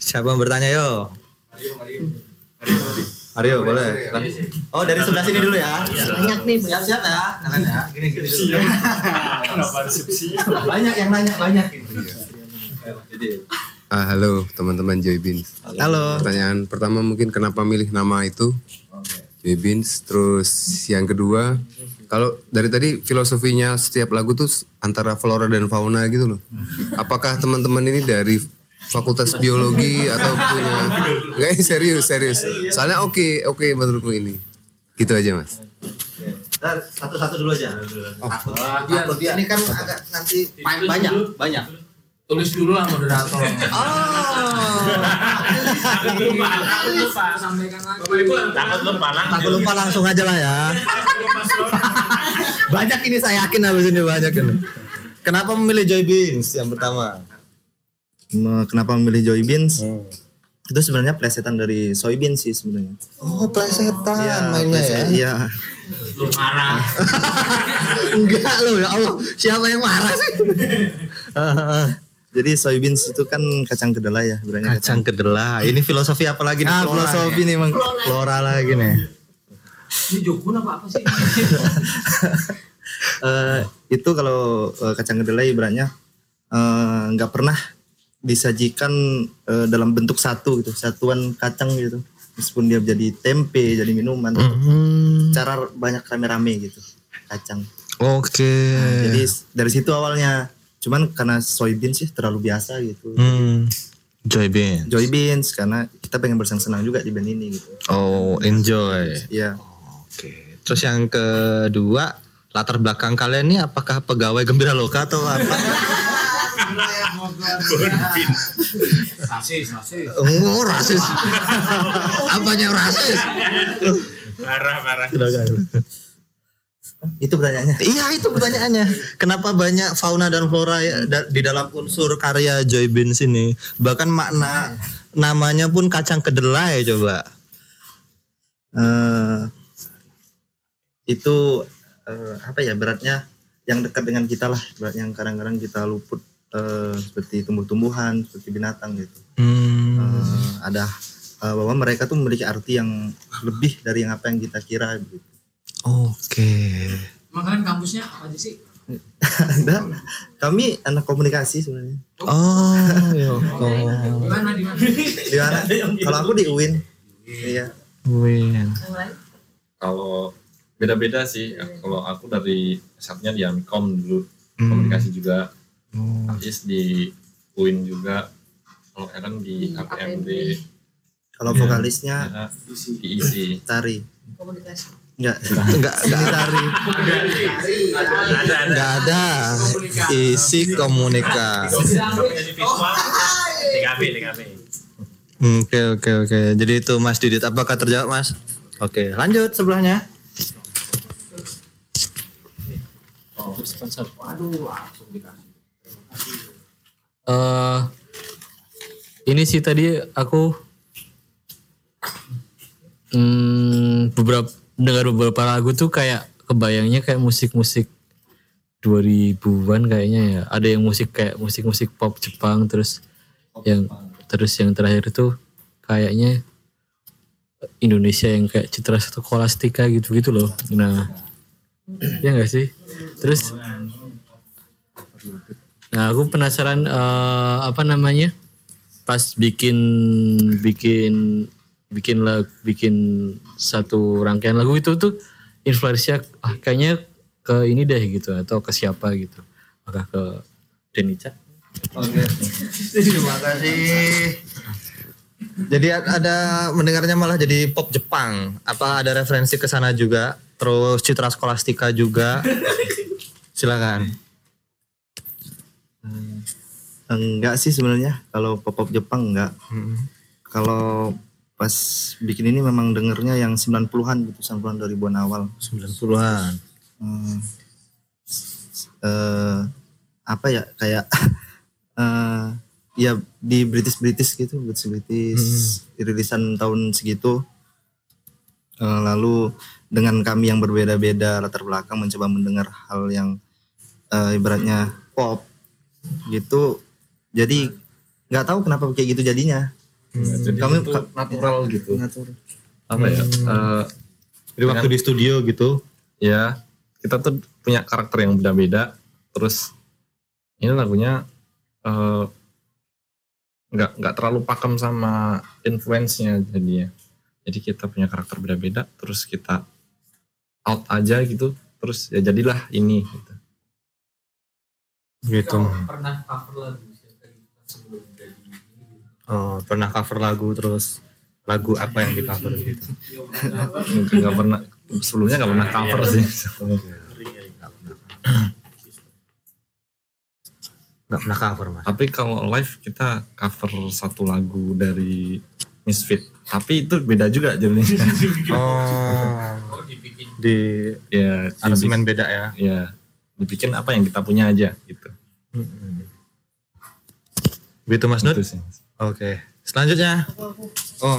Siapa yang bertanya, yuk? Mario, boleh. Oh dari sebelah sini dulu ya. Banyak nih. Siap-siap ya. Tangan ya. Gini-gini dulu. Banyak yang nanya, banyak. Ah, halo teman-teman Joybeans. Halo. Pertanyaan pertama mungkin kenapa milih nama itu? Joybeans, terus yang kedua, kalau dari tadi filosofinya setiap lagu tuh antara flora dan fauna gitu loh. Apakah teman-teman ini dari fakultas biologi atau punya? Enggak, serius, serius. Soalnya oke, oke menurutku ini. Gitu aja mas. Satu-satu dulu aja. Oh. Aku, aku dia ini kan agak nanti main banyak, banyak. Tulis dulu lah moderator. Oh. Takut lupa, takut lupa, sampaikan lagi. Takut lupa, takut lupa langsung aja lah ya. Banyak ini saya yakin habis ini banyak ini. Kenapa memilih Joybeans yang pertama? Kenapa memilih Joybeans? Hmm. Itu sebenarnya plesetan dari soybean sih sebenarnya. Oh plesetan ya, mainnya plesetan, ya? Iya. Lu marah. Enggak lu ya Allah, siapa yang marah sih? Jadi soybeans itu kan kacang kedelai ya, berarti kacang kedelai. Ini filosofi apa lagi nih? Ah, filosofi nih, Mang. Flora lagi nih. Ini jokun apa apa sih? uh, itu kalau uh, kacang kedelai berarti enggak uh, pernah disajikan uh, dalam bentuk satu gitu, satuan kacang gitu. Meskipun dia jadi tempe, jadi minuman, mm-hmm. cara banyak rame-rame gitu, kacang. Oke. Okay. Nah, jadi dari situ awalnya. Cuman karena soybeans sih terlalu biasa gitu. Hmm. Joybeans. Joybeans karena kita pengen bersenang-senang juga di band ini gitu. Oh, enjoy. Iya. Oh, oke. Okay. Terus yang kedua, latar belakang kalian ini apakah pegawai Gembira Loka atau apa? Rasis, rasis. Oh, rasis. Apanya rasis? Parah, parah. Itu pertanyaannya. Iya itu pertanyaannya. Kenapa banyak fauna dan flora di dalam unsur karya Joybeans ini? Bahkan makna namanya pun kacang kedelai coba. Uh, itu uh, apa ya beratnya? Yang dekat dengan kita lah, yang kadang-kadang kita luput uh, seperti tumbuh-tumbuhan, seperti binatang gitu. Hmm. Uh, ada uh, bahwa mereka tuh memiliki arti yang lebih dari yang apa yang kita kira gitu. Oke. Emang kalian kampusnya apa aja sih? Ada. Kami anak komunikasi sebenarnya. Oh, ya. Di mana di mana? Di mana? Kalau aku di U I N. Iya. U I N. Kalau beda-beda sih. Kalau aku dari S satu-nya di Amikom dulu, hmm. komunikasi juga. Oh. Artis di U I N juga. Kalau Aaron di A P M D. Kalau vokalisnya di I S I. Tari. Komunikasi. Enggak, enggak, enggak dari. Enggak ada. Isi komunikasi. T K P, T K P. Oke, oke, oke. Jadi itu Mas Didit, apakah terjawab Mas? Oke, lanjut sebelahnya. Oh, sponsor. Waduh, langsung dikasih. Eh, ini sih tadi aku hmm, beberapa dengar beberapa lagu tuh kayak kebayangnya kayak musik-musik dua ribuan kayaknya ya. Ada yang musik kayak musik-musik pop Jepang, terus pop yang Jepang. Terus yang terakhir tuh kayaknya Indonesia yang kayak Citra Skolastika gitu-gitu loh. Nah, ya enggak sih? Terus nah aku penasaran uh, apa namanya pas bikin bikin bikin lagu, bikin satu rangkaian lagu itu tuh influensinya ah, kayaknya ke ini deh gitu atau ke siapa gitu, apakah ke Denica? Oke, terima kasih. Jadi ada mendengarnya malah jadi pop Jepang. Apa ada referensi ke sana juga? Terus Citra Skolastika juga. Silakan. Enggak sih sebenarnya kalau pop-pop Jepang enggak. Hmm. Kalau pas bikin ini memang dengernya yang sembilan puluhan gitu, sembilan puluhan dua ribuan awal. sembilan puluhan. Hmm. Uh, apa ya kayak uh, ya di British-British gitu, British-British hmm. rilisan tahun segitu. Uh, lalu dengan kami yang berbeda-beda latar belakang mencoba mendengar hal yang uh, ibaratnya pop gitu, jadi nggak tahu kenapa kayak gitu jadinya. Hmm. Kami ka- natural ya, gitu. Natural. Apa ya? Hmm. Uh, jadi waktu di studio gitu, ya kita tuh punya karakter yang beda-beda. Terus ini lagunya nggak uh, nggak terlalu pakem sama influence-nya jadinya. Jadi kita punya karakter beda-beda, terus kita out aja gitu, terus ya jadilah ini. Gitu. Gitu. Pernah cover lagu sebelum jadi ini? Oh, pernah cover lagu, terus lagu apa yang di cover gitu? Enggak pernah, sebelumnya enggak pernah cover sih. Enggak pernah cover, Mas. Tapi kalau live kita cover satu lagu dari Misfit, tapi itu beda juga jadinya. Oh. Di ya aransemen beda ya. Iya. Dibikin apa yang kita punya aja gitu. Hmm. Begitu Mas Nut. Oke, okay. Selanjutnya. Oh,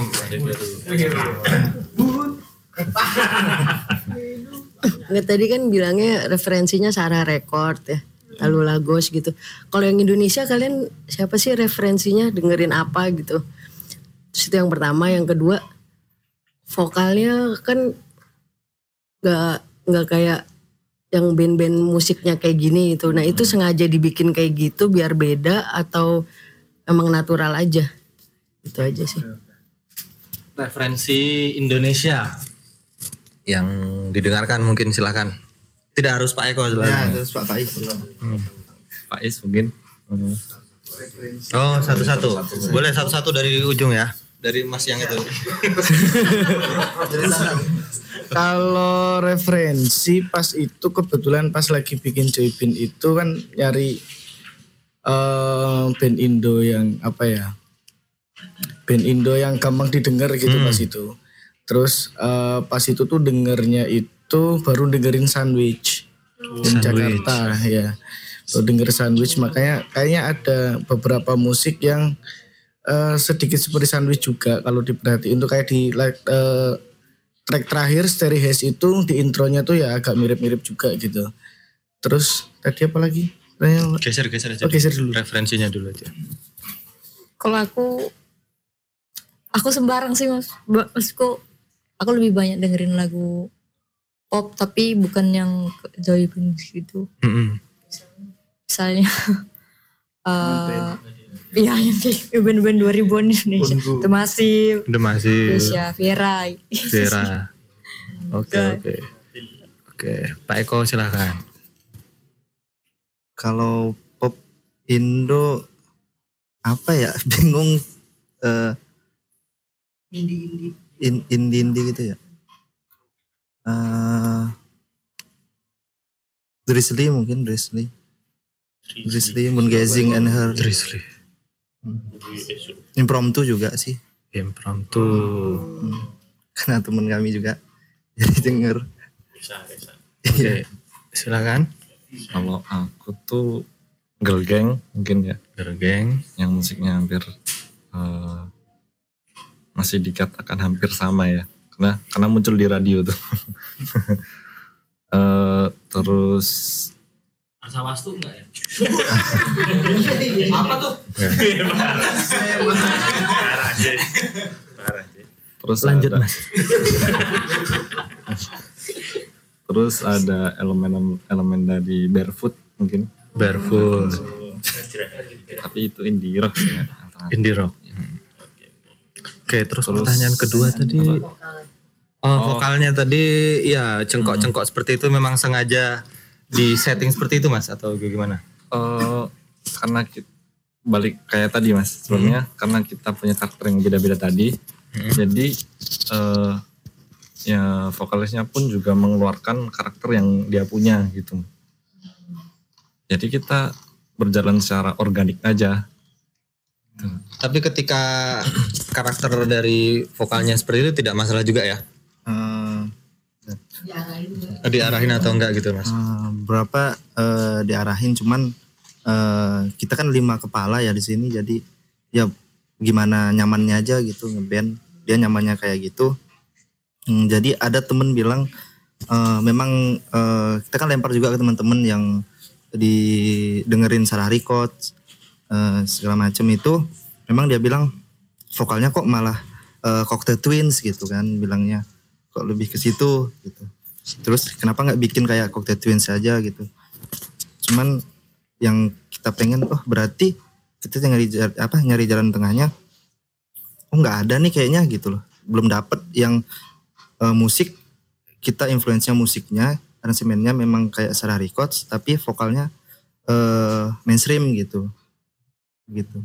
nggak tadi kan bilangnya referensinya Sarah Records ya, Talulah Gosh gitu. Kalau yang Indonesia kalian siapa sih referensinya, dengerin apa gitu? Terus itu yang pertama, yang kedua vokalnya kan nggak nggak kayak yang band-band musiknya kayak gini itu. Nah itu sengaja dibikin kayak gitu biar beda atau emang natural aja? Itu aja sih. Referensi Indonesia yang didengarkan mungkin silakan. Tidak harus Pak Eko silakan. Ya, harus Pak Is. Hmm. Pak Is mungkin. Oh satu-satu. Boleh satu-satu dari ujung ya. Dari Mas yang itu. Kalau referensi pas itu kebetulan pas lagi bikin Joybeans itu kan nyari uh, band Indo yang apa ya, band Indo yang gampang didengar gitu hmm. pas itu. Terus uh, pas itu tuh dengernya itu baru dengerin Sandwich oh. di Jakarta ya. Baru denger Sandwich, makanya kayaknya ada beberapa musik yang uh, sedikit seperti Sandwich juga kalau diperhatiin tuh kayak di like, uh, track terakhir Starry Haze itu di intronya tuh ya agak mirip-mirip juga gitu. Terus tadi apa lagi? Geser-geser aja. Oh, geser dulu. Referensinya dulu aja. Kalau aku, aku sembarang sih mas. Maksudku, aku lebih banyak dengerin lagu pop tapi bukan yang Joybeans gitu. Mm-hmm. Misalnya, uh, iya yang di band-band dua ribuan Indonesia. The Massive. The Massive. Indonesia, Vera. Vera. Oke, oke. Oke, Pak Eko silakan. Kalau pop Indo apa ya? Bingung uh, indie-indie. In, indie-indie gitu ya. Uh, Drizzly mungkin, Drizzly. Drizzly, Moongazing and Her. Drizzly. Impromptu juga sih. Impromptu. Hmm. Karena teman kami juga jadi denger. Bisa, bisa. Oke, silakan. Kalau aku tuh girl gang mungkin ya. Girl gang yang musiknya hampir uh, masih dikatakan hampir sama ya. Nah, karena muncul di radio tuh. uh, terus Arsa Wastu enggak ya? Apa tuh? Parah sih. Parah sih. Terus lanjut ada, Mas. Terus ada elemen-elemen dari Barefoot mungkin. Barefoot. Tapi itu indie rock ya. Indie rock. Hmm. Oke, terus, terus pertanyaan kedua tadi. Oh, oh, vokalnya tadi ya cengkok-cengkok hmm. seperti itu memang sengaja di setting seperti itu Mas atau gimana? Uh, karena kita, balik kayak tadi Mas sebelumnya hmm. karena kita punya karakter yang beda-beda tadi hmm. jadi uh, ya vokalisnya pun juga mengeluarkan karakter yang dia punya gitu. Jadi kita berjalan secara organik aja. Hmm. Tapi ketika karakter dari vokalnya seperti itu tidak masalah juga ya? Uh, Diarahin, diarahin atau enggak gitu Mas? Uh, berapa uh, diarahin, cuman uh, kita kan lima kepala ya di sini, jadi ya gimana nyamannya aja gitu ngeband, dia nyamannya kayak gitu. Hmm, jadi ada temen bilang uh, memang uh, kita kan lempar juga ke teman-teman yang didengerin Sarah Records uh, segala macem itu, memang dia bilang vokalnya kok malah uh, Cocteau Twins gitu kan bilangnya. Kok lebih ke situ gitu. Terus kenapa nggak bikin kayak Cocteau Twins aja gitu. Cuman yang kita pengen, oh berarti kita nyari apa nyari jalan tengahnya. Oh nggak ada nih kayaknya gitu loh. Belum dapet yang e, musik kita influence-nya musiknya, aransemennya memang kayak Sarah Records tapi vokalnya e, mainstream gitu. Gitu.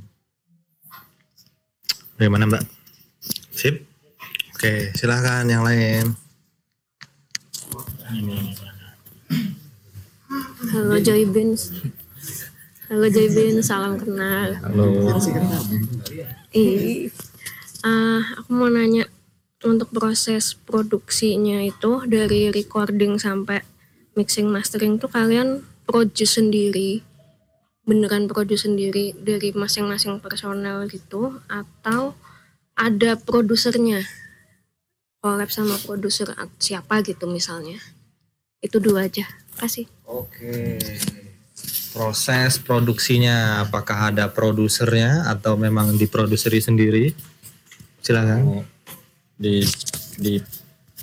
Bagaimana Mbak? Sip. Oke, silakan yang lain. Halo Joybeans. Halo Joybeans, salam kenal. Halo. Eh, uh, aku mau nanya untuk proses produksinya itu dari recording sampai mixing mastering tuh kalian produce sendiri, beneran produce sendiri dari masing-masing personel gitu atau ada produsernya? Collab sama produser siapa gitu misalnya. Itu dua aja. Kasih. Oke. Proses produksinya apakah ada produsernya atau memang diproduseri sendiri? Silakan. Di di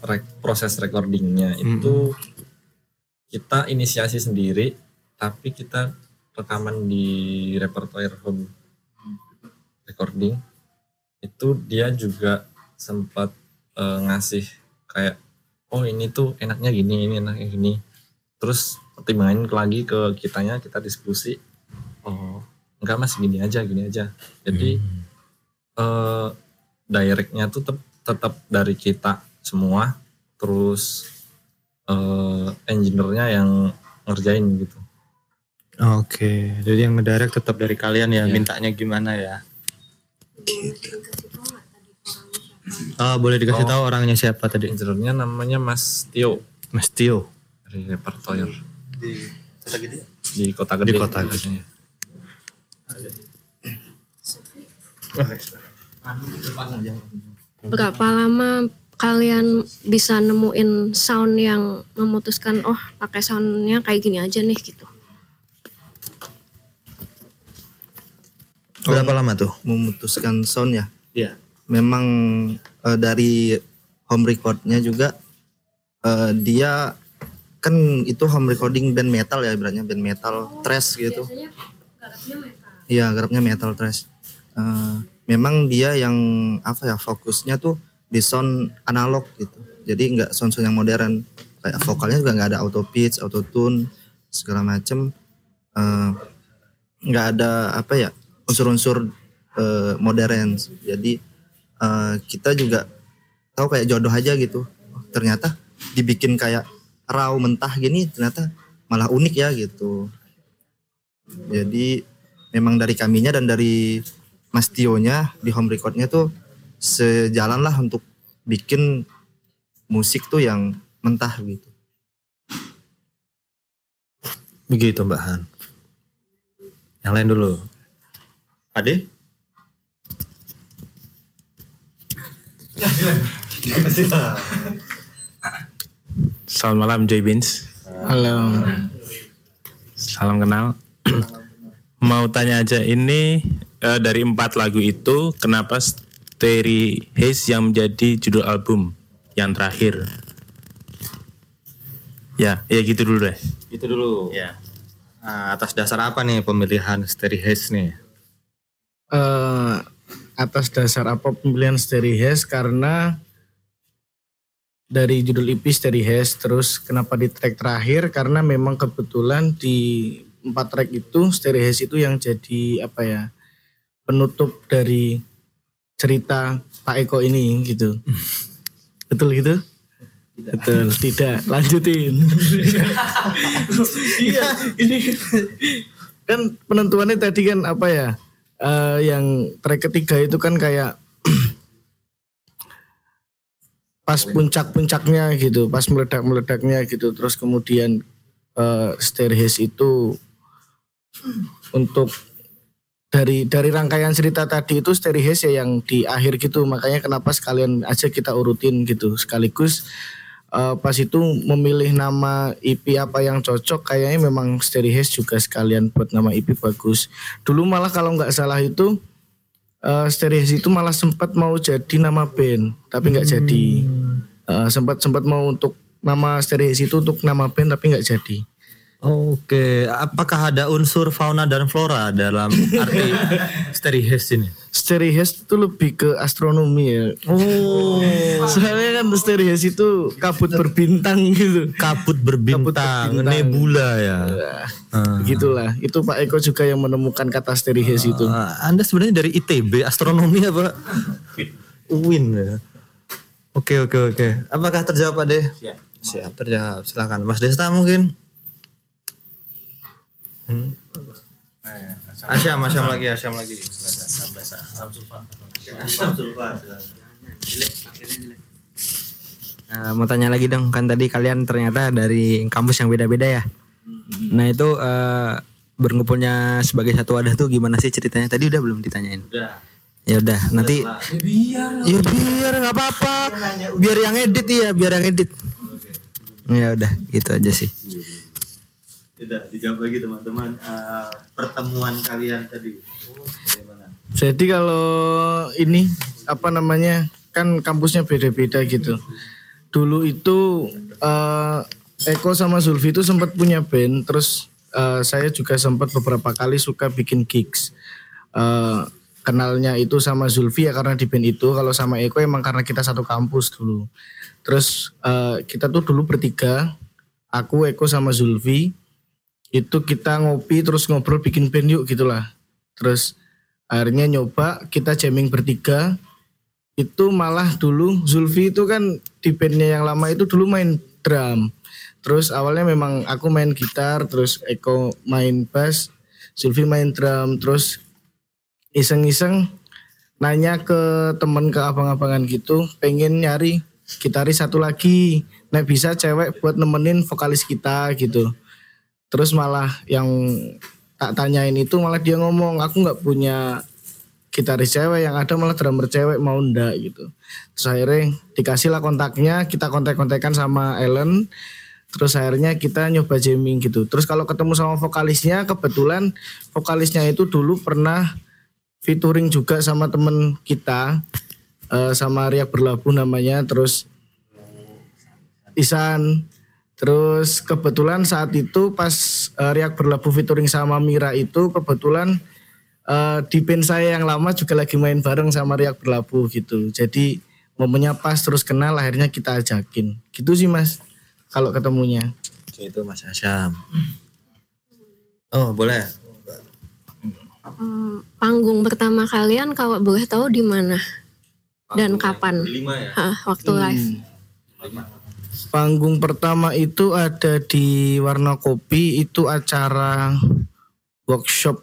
rek, proses recordingnya itu mm-hmm. kita inisiasi sendiri tapi kita rekaman di Repertoir home recording. Itu dia juga sempat ngasih kayak oh ini tuh enaknya gini, ini enaknya gini, terus pertimbangin lagi ke kitanya, kita diskusi oh enggak Mas gini aja gini aja jadi hmm. eh, directnya tuh tetap tetap dari kita semua, terus eh, engineer-nya yang ngerjain gitu. Oke, jadi yang ngedirect tetap dari kalian ya, ya. Mintanya gimana ya gitu. Oh, boleh dikasih oh, tahu orangnya siapa tadi? Insinyurnya namanya Mas Tio. Mas Tio dari Repertoir. Di Kota Gede. Di Kota Gede. Di Kota Gede. Berapa lama kalian bisa nemuin sound yang memutuskan oh pakai soundnya kayak gini aja nih gitu? Berapa um, lama tuh memutuskan soundnya? Iya. Memang e, dari home recordnya juga e, dia kan itu home recording band metal ya, ibaratnya band metal oh, thrash gitu. Biasanya garapnya metal. Iya, garapnya metal thrash. E, memang dia yang apa ya fokusnya tuh di sound analog gitu. Jadi nggak sound-sound yang modern. Kayak vokalnya juga nggak ada auto pitch, auto tune segala macem. E, nggak ada apa ya unsur-unsur e, modern. Jadi Uh, kita juga tahu kayak jodoh aja gitu. Oh, ternyata dibikin kayak raw mentah gini ternyata malah unik ya gitu. Jadi memang dari kaminya dan dari Mas Tionya di home recordnya tuh sejalan lah untuk bikin musik tuh yang mentah gitu. Begitu Mbak Han. Yang lain dulu. Ade? Selamat malam Joybeans. Halo. Salam kenal. Mau tanya aja ini uh, dari empat lagu itu kenapa Starry Haze yang menjadi judul album yang terakhir? Ya, ya gitu dulu deh. Gitu dulu. Ya. Nah, atas dasar apa nih pemilihan Starry Haze nih? Uh, atas dasar apa pemilihan Starry Haze? Karena dari judul E P Starry Haze, terus kenapa di track terakhir? Karena memang kebetulan di empat track itu Starry Haze itu yang jadi apa ya? Penutup dari cerita Pak Eko ini gitu. Betul gitu? Tidak. Betul, tidak, lanjutin. Iya, ini kan penentuannya tadi kan apa ya, uh, yang track ketiga itu kan kayak pas puncak-puncaknya gitu, pas meledak-meledaknya gitu, terus kemudian uh, Starry Haze itu untuk dari dari rangkaian cerita tadi itu Starry Haze ya yang di akhir gitu, makanya kenapa sekalian aja kita urutin gitu, sekaligus Uh, pas itu memilih nama E P apa yang cocok, kayaknya memang Starry Haze juga sekalian buat nama E P bagus. Dulu malah kalau gak salah itu uh, Starry Haze itu malah sempat mau jadi nama band, tapi gak hmm. jadi uh, sempat sempat mau untuk nama Starry Haze itu untuk nama band tapi gak jadi. Oke, apakah ada unsur fauna dan flora dalam arti Starry Haze ini? Starry Haze itu lebih ke astronomi ya. Oh, soalnya kan Starry Haze itu kabut berbintang gitu. Kabut berbintang, kabut berbintang. Nebula ya. Uh. Begitulah, itu Pak Eko juga yang menemukan kata Starry Haze uh, itu. Anda sebenarnya dari I T B, astronomi apa? U I N ya. Oke, oke, oke. Apakah terjawab Pak De? Siap. Siap, terjawab. Silakan Mas Desta mungkin. Hmm. Asyam, asyam lagi, asyam lagi. Nah, mau tanya lagi dong, kan tadi kalian ternyata dari kampus yang beda-beda ya. Nah itu uh, berkumpulnya sebagai satu wadah tuh gimana sih ceritanya? Tadi udah belum ditanyain? Udah. Ya udah, nanti. Biar, ya biar nggak apa-apa. Biar yang edit ya, biar yang edit. Ya udah, gitu aja sih. Tidak dijawab lagi teman-teman uh, pertemuan kalian tadi. Oh, bagaimana? Jadi kalau ini apa namanya kan kampusnya beda-beda gitu. Dulu itu uh, Eko sama Zulfi itu sempat punya band, terus uh, saya juga sempat beberapa kali suka bikin gigs. Uh, kenalnya itu sama Zulfi ya karena di band itu, kalau sama Eko emang karena kita satu kampus dulu. Terus uh, kita tuh dulu bertiga, aku, Eko sama Zulfi. Itu kita ngopi terus ngobrol bikin band yuk gitulah. Terus akhirnya nyoba kita jamming bertiga. Itu malah dulu Zulfi itu kan di bandnya yang lama itu dulu main drum. Terus awalnya memang aku main gitar, terus Eko main bass, Zulfi main drum. Terus iseng-iseng nanya ke temen, ke abang-abangan gitu, pengen nyari gitaris satu lagi. Nah bisa cewek buat nemenin vokalis kita gitu. Terus malah yang tak tanyain itu malah dia ngomong, aku gak punya gitaris cewek, yang ada malah drummer cewek, mau ndak gitu. Terus akhirnya dikasih lah kontaknya, kita kontak-kontakan sama Ellen. Terus akhirnya kita nyoba jamming gitu. Terus kalau ketemu sama vokalisnya, kebetulan vokalisnya itu dulu pernah featuring juga sama temen kita, sama Riak Berlabuh namanya, terus Isan. Terus kebetulan saat itu pas uh, Riak Berlabuh featuring sama Mira itu kebetulan uh, di band saya yang lama juga lagi main bareng sama Riak Berlabuh gitu. Jadi momennya pas, terus kenal, akhirnya kita ajakin. Gitu sih Mas kalau ketemunya. Itu Mas Asyam. Oh boleh. Hmm, panggung pertama kalian kalau boleh tahu di mana dan kapan? Lima ya. Hah, waktu hmm. live. Lima. Panggung pertama itu ada di Warna Kopi, itu acara workshop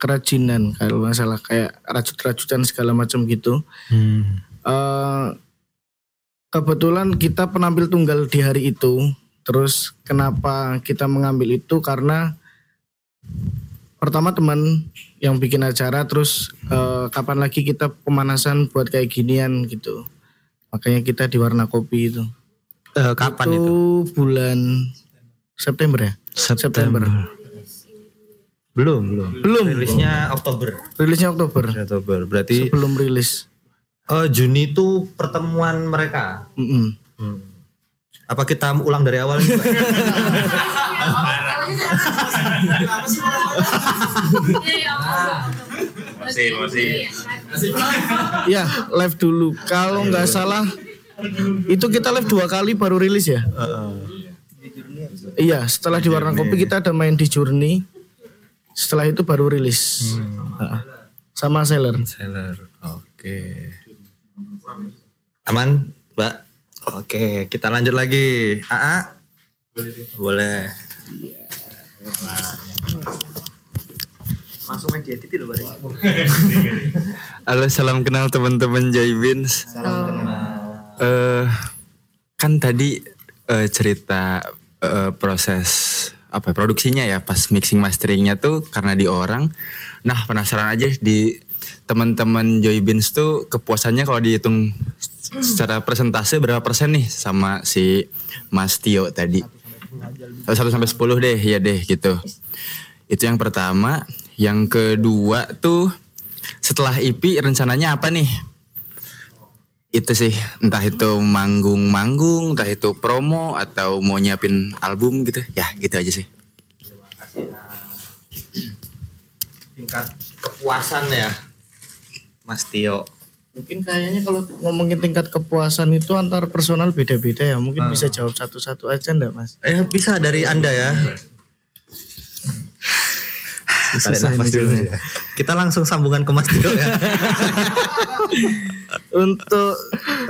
kerajinan kalau nggak salah, kayak rajut-rajutan segala macam gitu. Hmm. Uh, kebetulan kita penampil tunggal di hari itu. Terus kenapa kita mengambil itu karena pertama teman yang bikin acara, terus uh, kapan lagi kita pemanasan buat kayak ginian gitu. Makanya kita di Warna Kopi itu. Uh, kapan itu? Itu bulan September ya? September. September. Belum, belum. Belum. Rilisnya Oktober. Rilisnya Oktober. Oktober. Berarti sebelum rilis. Uh, Juni itu pertemuan mereka. Mm-mm. Hmm. Apa kita ulang dari awal nih? Masih, masih. Ya, live dulu. Kalau nggak salah, itu kita live dua kali baru rilis ya. Iya, setelah di Warna Kopi kita ada main di Journey. Setelah itu baru rilis. Hmm. Sama Seller. Seller. Oke, aman, Mbak. Oke, kita lanjut lagi. Aa, boleh. Langsung aja titik loh, Bang. Halo, salam kenal teman-teman Joybeans. Salam kenal. Uh, kan tadi uh, cerita uh, proses apa produksinya ya, pas mixing masteringnya tuh karena di orang. Nah, penasaran aja di teman-teman Joybeans tuh kepuasannya kalau dihitung secara persentase berapa persen nih sama si Mas Tio tadi? satu sampai sepuluh deh, ya deh gitu. Itu yang pertama. Yang kedua tuh setelah I P rencananya apa nih? Itu sih, entah itu manggung-manggung, entah itu promo atau mau nyiapin album gitu. Ya gitu aja sih. Tingkat kepuasan ya Mas Tio. Mungkin kayaknya kalau ngomongin tingkat kepuasan itu antar personal beda-beda ya. Mungkin hmm. bisa jawab satu-satu aja enggak Mas? Eh bisa dari Anda ya. Susah ini dulu ya. Kita langsung sambungan ke Mas Tio ya. Untuk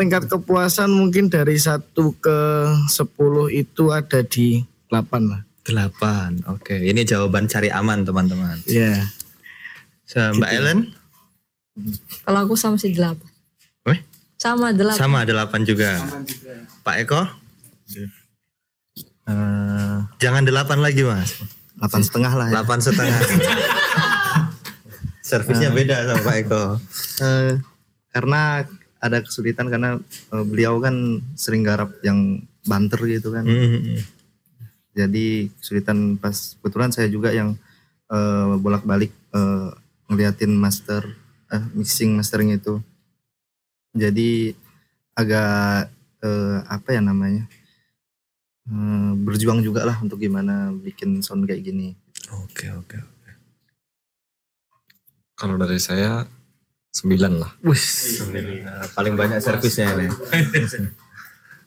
tingkat kepuasan mungkin dari satu ke sepuluh itu ada di delapan. delapan. Oke, ini jawaban cari aman teman-teman. Iya. Yeah. So, Mbak gitu. Ellen? Kalau aku sama si delapan. Eh? Sama delapan. Sama delapan juga. juga. Pak Eko? Uh, Jangan delapan lagi Mas. Delapan setengah lah ya. Delapan setengah. Servisnya uh, beda sama Pak Eko. Uh, karena ada kesulitan karena uh, beliau kan sering garap yang banter gitu kan. Mm-hmm. Jadi kesulitan pas kebetulan saya juga yang uh, bolak-balik uh, ngeliatin master, uh, mixing mastering itu. Jadi agak uh, apa ya namanya? Berjuang juga lah untuk gimana bikin sound kayak gini. Oke oke oke. Kalau dari saya sembilan lah. Wih, paling banyak servisnya ini.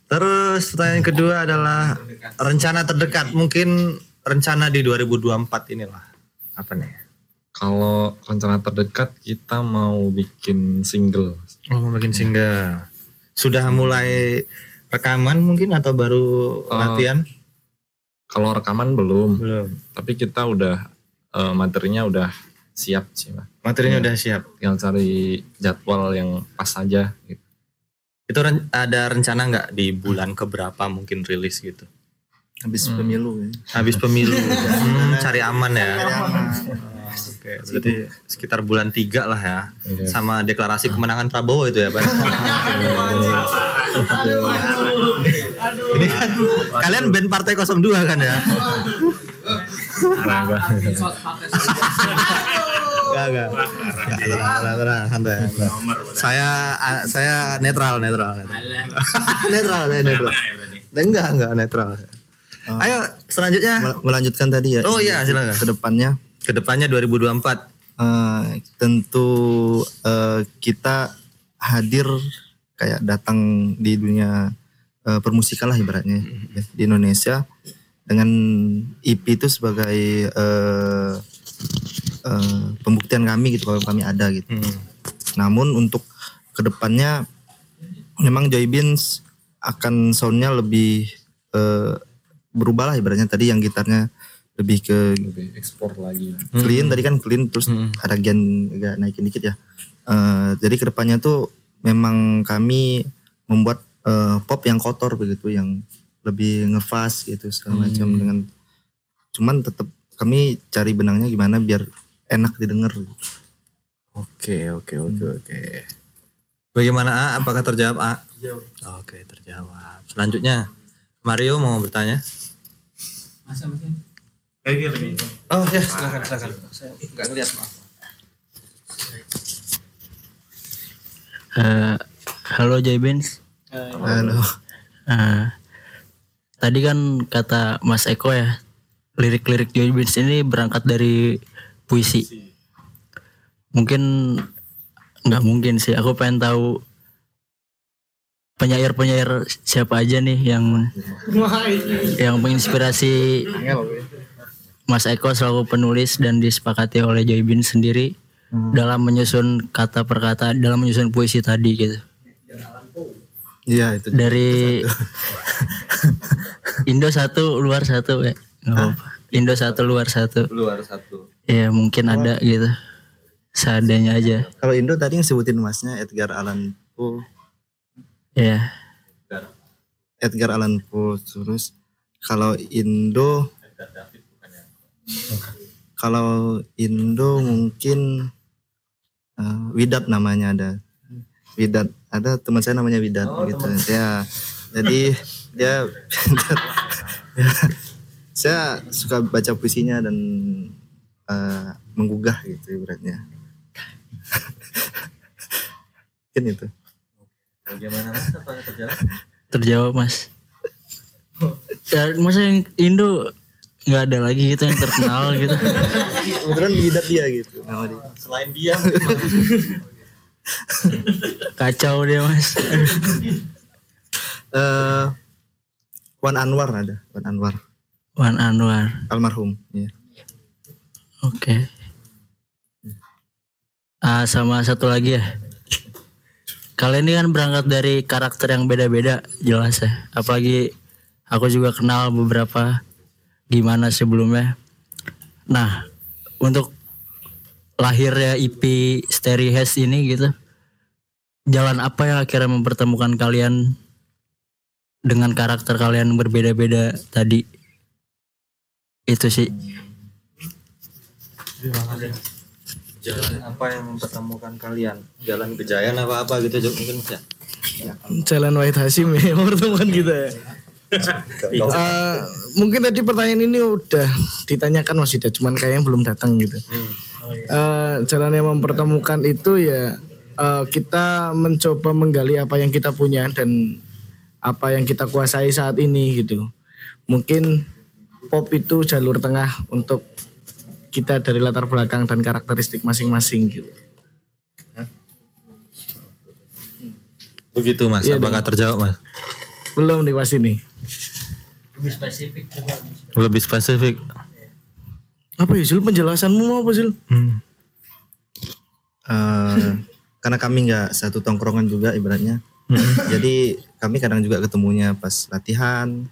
Terus pertanyaan kedua adalah rencana terdekat, mungkin rencana di dua ribu dua puluh empat inilah. Apa nih? Kalau rencana terdekat kita mau bikin single. Oh mau bikin single. Sudah mulai rekaman mungkin atau baru uh, latihan? Kalau rekaman belum. Belum. Tapi kita udah uh, materinya udah siap sih, Mas. Materinya ya, udah siap. Tinggal cari jadwal yang pas aja gitu. Itu ren- ada rencana enggak di bulan keberapa mungkin rilis gitu? Habis hmm. pemilu ya. Habis pemilu. hmm, cari aman ya. Cari aman. Oke, berarti sekitar bulan tiga lah ya. Iya. Sama deklarasi kemenangan Prabowo itu ya Pak. Ini kan kalian band Partai nol dua kan ya? Enggak, enggak. Terang, santai. Saya saya netral, netral. Netral, netral. Enggak, enggak netral. Ayo selanjutnya melanjutkan tadi ya. Oh iya, silakan. Kedepannya Kedepannya dua ribu dua puluh empat uh, tentu uh, kita hadir kayak datang di dunia uh, permusikan lah ibaratnya ya, di Indonesia dengan E P itu sebagai uh, uh, pembuktian kami gitu kalau kami ada gitu. Hmm. Namun untuk kedepannya memang Joybeans akan soundnya lebih uh, berubah lah ibaratnya tadi yang gitarnya lebih ke lebih ekspor lagi clean hmm. tadi kan clean terus hmm. ada gain agak naikin dikit ya uh, jadi kedepannya tuh memang kami membuat uh, pop yang kotor begitu yang lebih ngefast gitu segala macam hmm. dengan cuman tetap kami cari benangnya gimana biar enak didengar. Oke oke oke oke. Bagaimana A? Apakah terjawab A? Terjawab. Oke, terjawab. Selanjutnya, Mario mau bertanya. Masa mesin? Lagi lagi. Oh ya, silakan silakan. Saya nggak ngeliat, maaf. Uh, halo Joybeans. Uh, halo. Uh, tadi kan kata Mas Eko ya, lirik-lirik Joybeans ini berangkat dari puisi. Mungkin nggak mungkin sih, aku pengen tahu penyair-penyair siapa aja nih yang yang menginspirasi Mas Eko selaku penulis dan disepakati oleh Joybeans sendiri hmm. dalam menyusun kata per kata, dalam menyusun puisi tadi gitu. Iya itu. Dari Indo satu, luar satu ya. Indo satu, luar satu. Luar satu. Ya mungkin oh. ada gitu. Seadanya aja. Kalau Indo tadi yang sebutin masnya Edgar Allan Poe. Ya. Yeah. Edgar Allan Poe. Terus kalau Indo, kalau Indo mungkin uh, Widat namanya ada. Widat ada teman saya namanya Widat oh, gitu. Teman. Ya. Jadi dia saya suka baca puisinya dan uh, menggugah gitu ibaratnya. Mungkin itu. Bagaimana mas? Apa yang terjawab? Terjawab mas. Masa yang Indo nggak ada lagi gitu yang terkenal gitu. Kebetulan Widat dia gitu. Oh, dia. Selain dia. Kacau dia mas. uh, Wan Anwar ada. Wan Anwar. Wan Anwar. Almarhum. Ya. Oke. Okay. Ah, sama satu lagi ya. Kalian ini kan berangkat dari karakter yang beda-beda jelas ya. Apalagi aku juga kenal beberapa gimana sebelumnya. Nah, untuk lahirnya E P Starry Haze ini gitu. Jalan apa yang akhirnya mempertemukan kalian dengan karakter kalian berbeda-beda tadi? Itu sih. Terima kasih. Jalan apa yang mempertemukan kalian? Jalan Kejayaan apa-apa gitu mungkin ya. Jalan Wahid Hasyim ya mempertemukan kita ya. uh, mungkin tadi pertanyaan ini udah ditanyakan Mas Ida, cuman kayaknya belum datang gitu. Uh, jalan yang mempertemukan itu ya uh, kita mencoba menggali apa yang kita punya dan apa yang kita kuasai saat ini gitu. Mungkin pop itu jalur tengah untuk kita dari latar belakang dan karakteristik masing-masing gitu. Begitu mas, ya, apakah terjawab mas? Belum nih mas ini. Lebih spesifik. Lebih spesifik. Apa ya Zul, penjelasanmu mau apa Zul? Hmm. Uh, karena kami gak satu tongkrongan juga ibaratnya. Jadi kami kadang juga ketemunya pas latihan.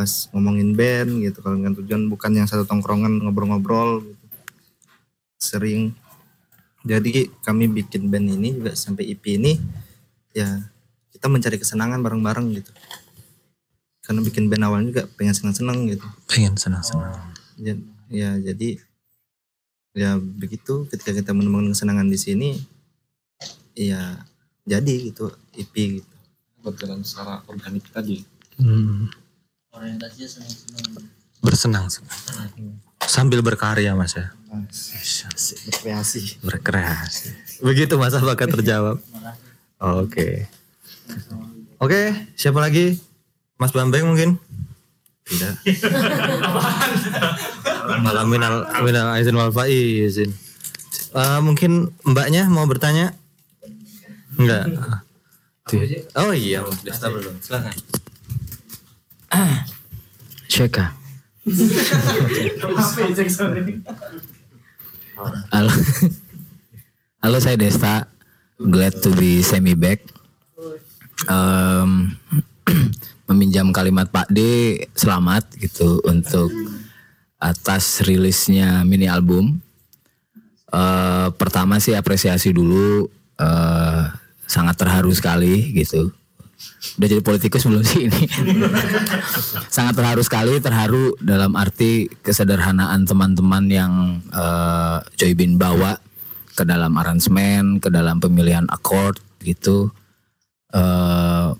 Pas ngomongin band gitu, kalau dengan tujuan bukan yang satu tongkrongan ngobrol-ngobrol gitu. Sering. Jadi kami bikin band ini juga sampai E P ini ya kita mencari kesenangan bareng-bareng gitu. Karena bikin band awalnya juga pengen senang-senang gitu. Pengen senang-senang. Ya, ya jadi ya begitu ketika kita menemukan kesenangan di sini ya jadi gitu E P gitu. Berjalan secara organik tadi. Hmm. Orientasinya senang-senang. Bersenang-senang. Sambil berkarya mas ya. Berkreasi. Berkreasi. Begitu mas apakah terjawab? Oke. Oke okay, siapa lagi? Mas Bambang mungkin? Tidak. Malam minal, minal aizin wal faizin. Uh, mungkin mbaknya mau bertanya? Enggak. Oh iya. Silahkan. Ceka. Halo. Halo saya Desta. Glad to be semi back. Um, meminjam kalimat Pak D selamat gitu untuk atas rilisnya mini album. Uh, pertama sih apresiasi dulu. Uh, sangat terharu sekali gitu. Udah jadi politikus belum sih ini? Sangat terharu sekali, terharu dalam arti kesederhanaan teman-teman yang uh, Joybean bawa ke dalam aransemen, ke dalam pemilihan akord, gitu. Uh,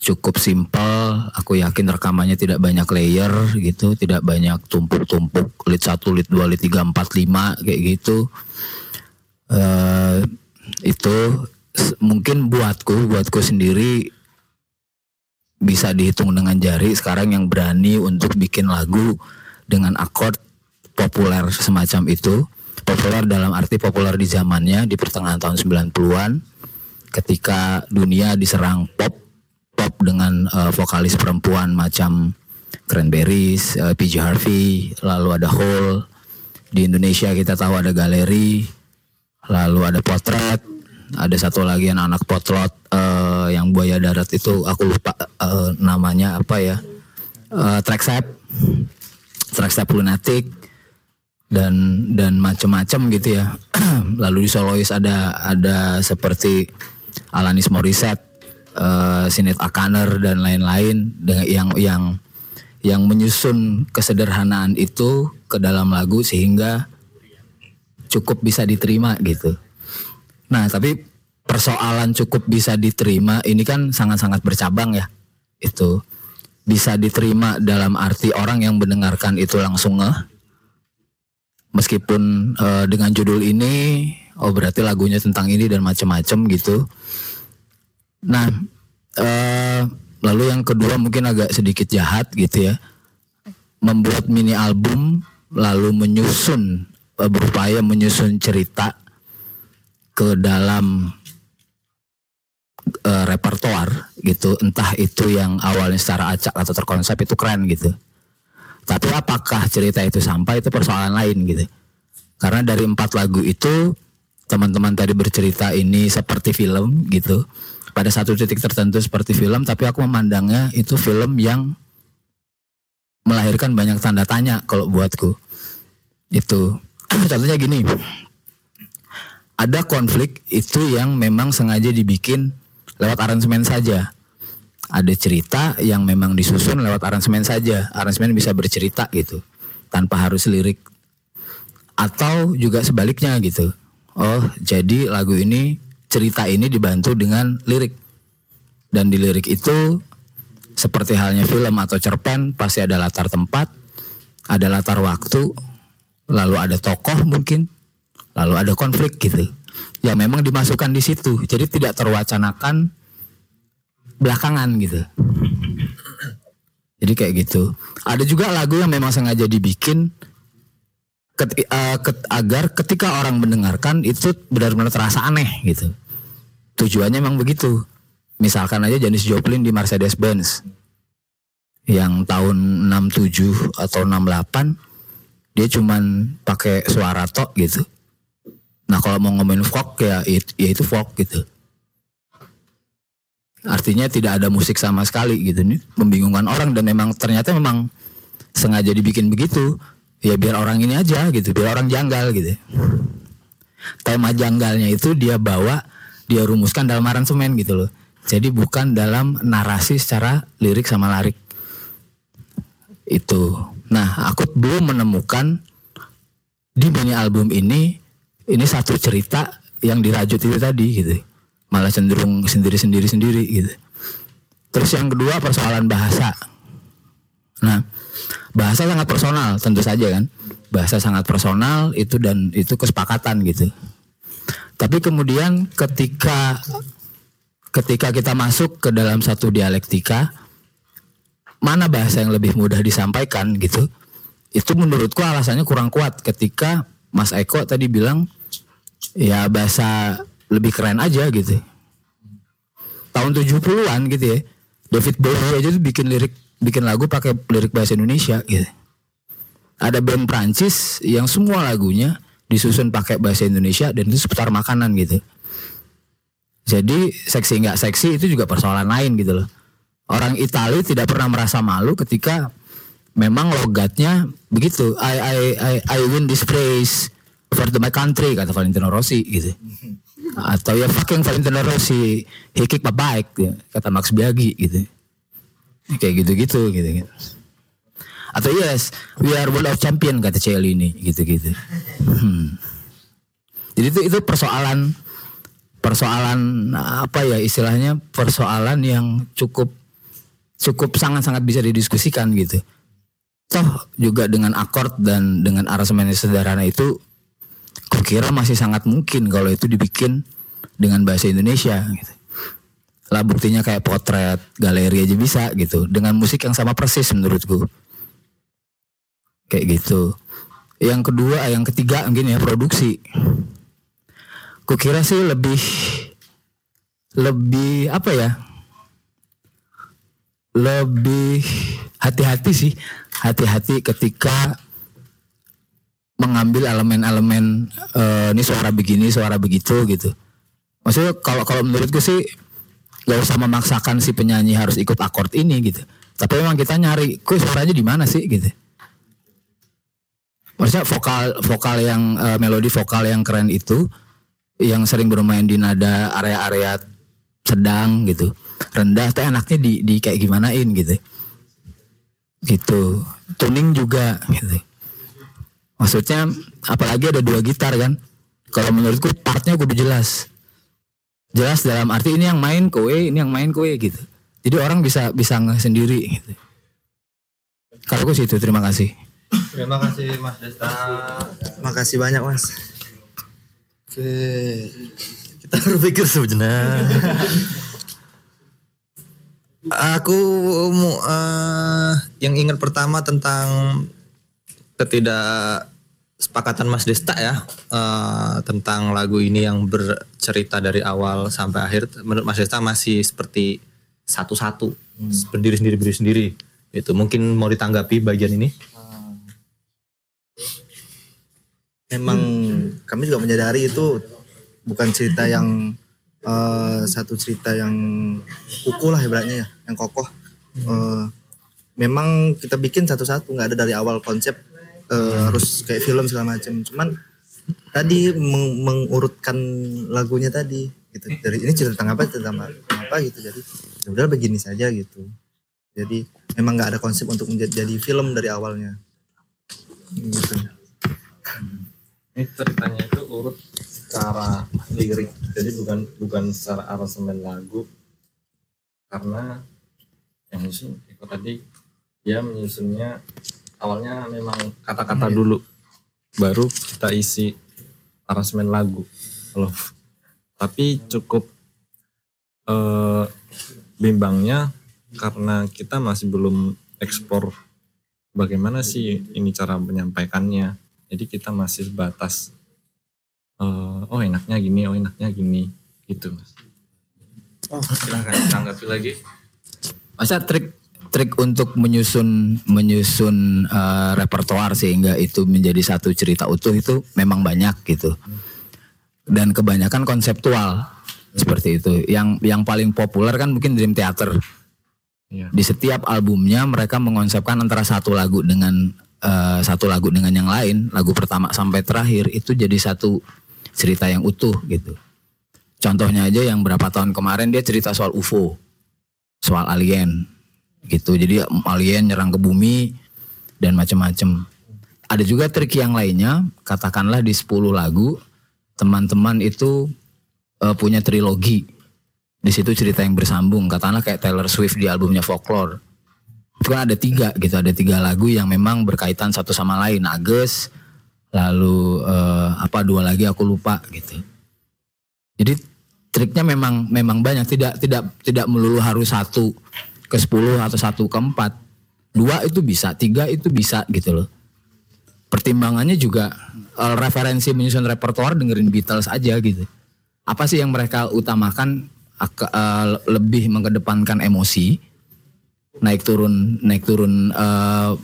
cukup simpel, aku yakin rekamannya tidak banyak layer gitu, tidak banyak tumpuk-tumpuk lead satu, lead dua, lead tiga, empat, lima kayak gitu. Uh, itu mungkin buatku, buatku sendiri bisa dihitung dengan jari sekarang yang berani untuk bikin lagu dengan akord populer semacam itu. Populer dalam arti populer di zamannya di pertengahan tahun sembilan puluhan ketika dunia diserang pop pop dengan uh, vokalis perempuan macam Cranberries, uh, P J Harvey, lalu ada Hole. Di Indonesia kita tahu ada Galeri, lalu ada Potret, ada satu lagi anak-anak potlot uh, yang buaya darat itu aku lupa uh, namanya apa ya, uh, Trackstep, Trackstep Lunatic dan dan macam-macam gitu ya. Lalu di solois ada ada seperti Alanis Morissette, Uh, Sinead O'Connor dan lain-lain yang yang yang menyusun kesederhanaan itu ke dalam lagu sehingga cukup bisa diterima gitu. Nah, tapi persoalan cukup bisa diterima ini kan sangat-sangat bercabang ya. Itu bisa diterima dalam arti orang yang mendengarkan itu langsung ngeh. Meskipun uh, dengan judul ini, oh berarti lagunya tentang ini dan macam-macam gitu. Nah, uh, lalu yang kedua mungkin agak sedikit jahat gitu ya, membuat mini album lalu menyusun, uh, berupaya menyusun cerita ke dalam uh, repertoar gitu, entah itu yang awalnya secara acak atau terkonsep itu keren gitu, tapi apakah cerita itu sampai, itu persoalan lain gitu. Karena dari empat lagu itu teman-teman tadi bercerita ini seperti film gitu, pada satu titik tertentu seperti film, tapi aku memandangnya itu film yang melahirkan banyak tanda tanya kalau buatku. Itu contohnya gini, ada konflik itu yang memang sengaja dibikin lewat aransemen saja, ada cerita yang memang disusun lewat aransemen saja, aransemen bisa bercerita gitu tanpa harus lirik, atau juga sebaliknya gitu. Oh, jadi lagu ini, cerita ini dibantu dengan lirik. Dan di lirik itu seperti halnya film atau cerpen, pasti ada latar tempat, ada latar waktu, lalu ada tokoh mungkin, lalu ada konflik gitu. Ya memang dimasukkan di situ, jadi tidak terwacanakan belakangan gitu. Jadi kayak gitu. Ada juga lagu yang memang sengaja dibikin Ket, uh, ket, agar ketika orang mendengarkan itu benar-benar terasa aneh gitu. Tujuannya emang begitu. Misalkan aja Janis Joplin di Mercedes Benz yang tahun enam puluh tujuh atau enam puluh delapan, dia cuman pakai suara tok gitu. Nah kalau mau ngomongin folk ya, it, ya itu folk gitu. Artinya tidak ada musik sama sekali gitu. Ini membingungkan orang dan memang ternyata memang sengaja dibikin begitu. Ya biar orang ini aja gitu, biar orang janggal gitu. Tema janggalnya itu dia bawa, dia rumuskan dalam aransemen gitu loh. Jadi bukan dalam narasi secara lirik sama larik. Itu. Nah, aku belum menemukan di mini album ini, ini satu cerita yang dirajut itu tadi gitu. Malah cenderung sendiri-sendiri-sendiri gitu. Terus yang kedua persoalan bahasa. Nah, bahasa sangat personal tentu saja kan. Bahasa sangat personal itu dan itu kesepakatan gitu. Tapi kemudian ketika ketika kita masuk ke dalam satu dialektika, mana bahasa yang lebih mudah disampaikan gitu. Itu menurutku alasannya kurang kuat ketika Mas Eko tadi bilang ya bahasa lebih keren aja gitu. Tahun tujuh puluhan gitu ya. David Bowie aja tuh bikin lirik bikin lagu pakai lirik bahasa Indonesia gitu. Ada band Prancis yang semua lagunya disusun pakai bahasa Indonesia dan itu seputar makanan gitu. Jadi seksi nggak seksi itu juga persoalan lain gitu loh. Orang Italia tidak pernah merasa malu ketika memang logatnya begitu. I I I, I win this race for my country kata Valentino Rossi gitu. Atau ya fucking Valentino Rossi, he kick my bike gitu, kata Max Biaggi gitu. Kayak gitu-gitu gitu-gitu. Atau yes, we are world of champion kata Cellini gitu-gitu. Hmm. Jadi itu itu persoalan persoalan apa ya istilahnya, persoalan yang cukup cukup sangat-sangat bisa didiskusikan gitu. Toh juga dengan akord dan dengan aransemen sederhana itu kukira masih sangat mungkin kalau itu dibikin dengan bahasa Indonesia gitu. Lah buktinya kayak Potret, Galeri aja bisa gitu. Dengan musik yang sama persis menurutku. Kayak gitu. Yang kedua, yang ketiga mungkin ya produksi. Kukira sih lebih, lebih apa ya? Lebih hati-hati sih. Hati-hati ketika mengambil elemen-elemen e, ini suara begini, suara begitu gitu. Maksudnya kalau kalau menurutku sih gak usah memaksakan si penyanyi harus ikut akord ini gitu. Tapi memang kita nyari, kok suaranya di mana sih gitu. Maksudnya vokal vokal yang e, melodi vokal yang keren itu, yang sering bermain di nada area-area sedang gitu, rendah, tapi enaknya di di kayak gimanain gitu. Gitu. Tuning juga gitu. Maksudnya apalagi ada dua gitar kan. Kalau menurutku partnya kudu jelas. Jelas dalam arti ini yang main kowe, ini yang main kowe gitu. Jadi orang bisa bisa sendiri gitu. Kalau aku sih itu, terima kasih. Terima kasih Mas Desta. Terima kasih banyak Mas. Oke. Kita berpikir sebentar. Aku uh, yang ingat pertama tentang ketidak sepakatan Mas Desta ya, uh, tentang lagu ini yang bercerita dari awal sampai akhir. Menurut Mas Desta masih seperti satu-satu, hmm. berdiri sendiri-berdiri sendiri. Itu mungkin mau ditanggapi bagian ini. Memang hmm. kami juga menyadari itu bukan cerita yang uh, satu cerita yang kukuh lah ibaratnya ya, yang kokoh. Hmm. Uh, memang kita bikin satu-satu, nggak ada dari awal konsep. Uh, harus kayak film segala macam, cuman tadi meng- mengurutkan lagunya tadi gitu, dari ini cerita tentang apa, cerita tentang apa gitu, jadi udah begini saja gitu, jadi memang nggak ada konsep untuk menjadi jadi film dari awalnya gitu. Ini ceritanya itu urut secara lirik, jadi bukan bukan secara aransemen lagu, karena yang itu tadi dia menyusunnya awalnya memang kata-kata hmm, dulu, baru kita isi aransemen lagu. Loh. Tapi cukup eh, bimbangnya karena kita masih belum ekspor bagaimana sih ini cara menyampaikannya. Jadi kita masih batas, eh, oh enaknya gini, oh enaknya gini, gitu Mas. Oh, silahkan tanggapi lagi. Masa trik? Trik untuk menyusun menyusun uh, repertoar sehingga itu menjadi satu cerita utuh itu memang banyak gitu, dan kebanyakan konseptual seperti itu. Yang yang paling populer kan mungkin Dream Theater. Yeah. Di setiap albumnya mereka mengonsepkan antara satu lagu dengan uh, satu lagu dengan yang lain, lagu pertama sampai terakhir itu jadi satu cerita yang utuh gitu. Contohnya aja yang berapa tahun kemarin dia cerita soal U F O, soal alien. Gitu, jadi alien nyerang ke bumi dan macam-macam. Ada juga trik yang lainnya, katakanlah di sepuluh lagu teman-teman itu uh, punya trilogi, di situ cerita yang bersambung, katakanlah kayak Taylor Swift di albumnya Folklore itu kan ada tiga gitu, ada tiga lagu yang memang berkaitan satu sama lain, Agus, lalu uh, apa dua lagi aku lupa gitu. Jadi triknya memang memang banyak, tidak tidak tidak melulu harus satu ke sepuluh atau satu ke empat, dua itu bisa, tiga itu bisa gitu loh. Pertimbangannya juga uh, referensi menyusun repertoar, dengerin Beatles aja gitu. Apa sih yang mereka utamakan, uh, lebih mengedepankan emosi, naik turun, naik turun, uh,